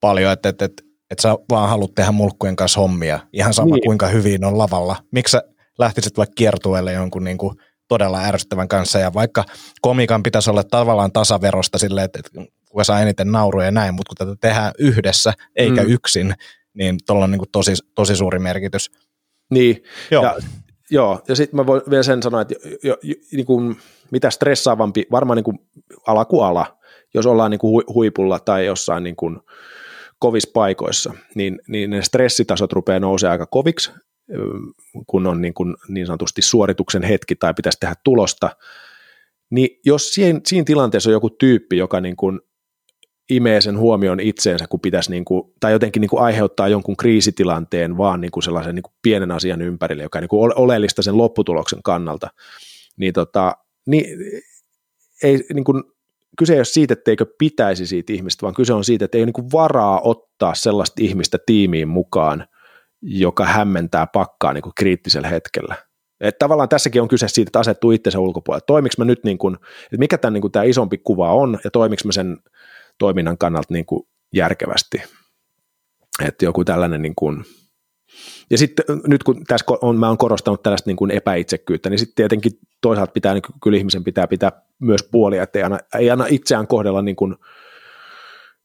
paljon, että sä vaan haluat tehdä mulkkujen kanssa hommia, ihan sama kuinka hyvin on lavalla. Miksi sä lähtisit vaikka kiertueelle jonkun niin kuin todella ärsyttävän kanssa, ja vaikka komikan pitäisi olla tavallaan tasaverosta silleen, että kuka saa eniten nauruja ja näin, mutta kun tätä tehdään yhdessä eikä yksin, niin tuolla on niin kuin tosi suuri merkitys. Niin, joo. Ja sitten mä voin vielä sen sanoa, että niin kuin, mitä stressaavampi, varmaan niin kuin ala kuin ala, jos ollaan niin kuin huipulla tai jossain niin kuin kovissa paikoissa, niin ne stressitasot rupeaa nousemaan aika koviksi, kun on niin sanotusti suorituksen hetki tai pitäisi tehdä tulosta, niin jos siinä tilanteessa on joku tyyppi, joka niin kuin imee sen huomion itseensä, kun pitäisi niin kuin, tai jotenkin niin kuin aiheuttaa jonkun kriisitilanteen vaan niin kuin sellaisen niin kuin pienen asian ympärille, joka on niin kuin oleellista sen lopputuloksen kannalta, niin, ei niin kuin, kyse ei ole siitä, etteikö pitäisi siitä ihmistä, vaan kyse on siitä, että ei ole niin kuin varaa ottaa sellaista ihmistä tiimiin mukaan, joka hämmentää pakkaa niin kuin kriittisellä hetkellä. Et tavallaan tässäkin on kyse siitä, että asettuu itsensä ulkopuolelle. Toimiks mä nyt, niin kuin, että mikä tämän, niin kuin, tämä isompi kuva on, ja toimiks mä sen toiminnan kannalta niin kuin järkevästi. Että joku tällainen, niin kuin, ja sitten nyt kun tässä mä oon korostanut tällaista niin kuin epäitsekkyyttä, niin sitten tietenkin toisaalta pitää, niin kyllä ihmisen pitää myös puolia, että ei anna itseään kohdella niin kuin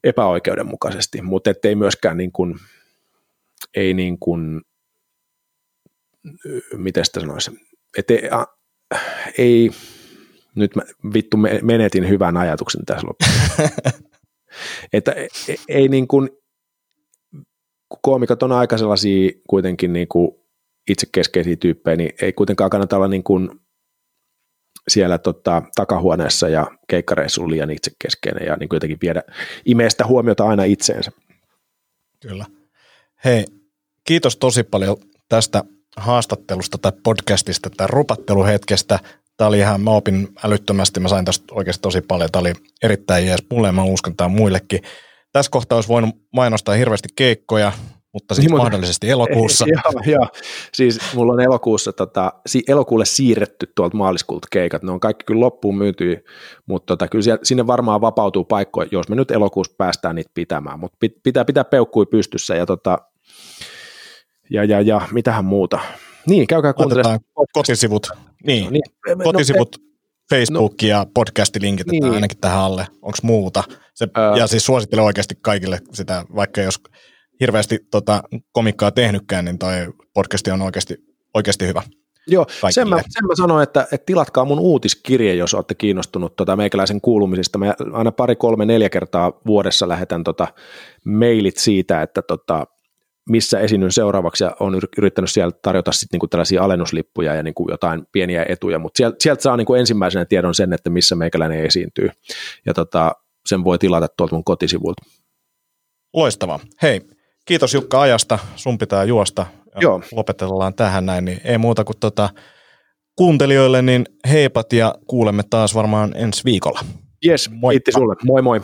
epäoikeudenmukaisesti, mutta ettei myöskään niin kuin, ei niin kuin, miten sitä sanoisi, että ei nyt mä menetin hyvän ajatuksen tässä lopussa. Että ei niin kuin, koomikot on aika sellaisia kuitenkin niin kuin itsekeskeisiä tyyppejä, niin ei kuitenkaan kannata olla niin kuin siellä takahuoneessa ja keikkareissulla liian itsekeskeinen ja niin kuin jotenkin imee sitä huomiota aina itseensä. Kyllä. Hei, kiitos tosi paljon tästä haastattelusta tai podcastista tai rupatteluhetkestä. Tämä oli ihan, mä opin älyttömästi, mä sain tästä oikeasti tosi paljon, tämä oli erittäin jees mulle ja mä uskon tämän muillekin. Tässä kohtaa olisi voinut mainostaa hirveästi keikkoja, mutta sitten niin mahdollisesti elokuussa. Joo, siis mulla on elokuussa, elokuulle siirretty tuolta maaliskuulta keikat, ne on kaikki kyllä loppuun myytyjä, mutta kyllä sinne varmaan vapautuu paikkoja, jos me nyt elokuussa päästään niitä pitämään, mutta pitää pitää peukkuja pystyssä ja mitähän muuta. Niin, käykää kuuntelemaan. Kotisivut. Niin, kotisivut, Facebook ja podcastilinkit niin. Ainakin tähän alle. Onko muuta? Ja siis suosittelen oikeasti kaikille sitä, vaikka jos hirveästi komikkaa tehnytkään, niin toi podcasti on oikeasti hyvä. Joo, sen mä sanoin, että tilatkaa mun uutiskirje, jos olette kiinnostunut meikäläisen kuulumisista. Mä aina 2, 3, 4 kertaa vuodessa lähetän mailit siitä, että missä esiinnyn seuraavaksi, ja olen yrittänyt siellä tarjota sitten niinku tällaisia alennuslippuja ja niinku jotain pieniä etuja, mutta sieltä saa niinku ensimmäisenä tiedon sen, että missä meikäläinen esiintyy, ja sen voi tilata tuolta mun kotisivuilta. Loistavaa. Hei, kiitos Jukka ajasta, sun pitää juosta, ja joo. Lopetellaan tähän näin, niin ei muuta kuin kuuntelijoille, niin heipat, ja kuulemme taas varmaan ensi viikolla. Jes, kiitti sulle, moi moi.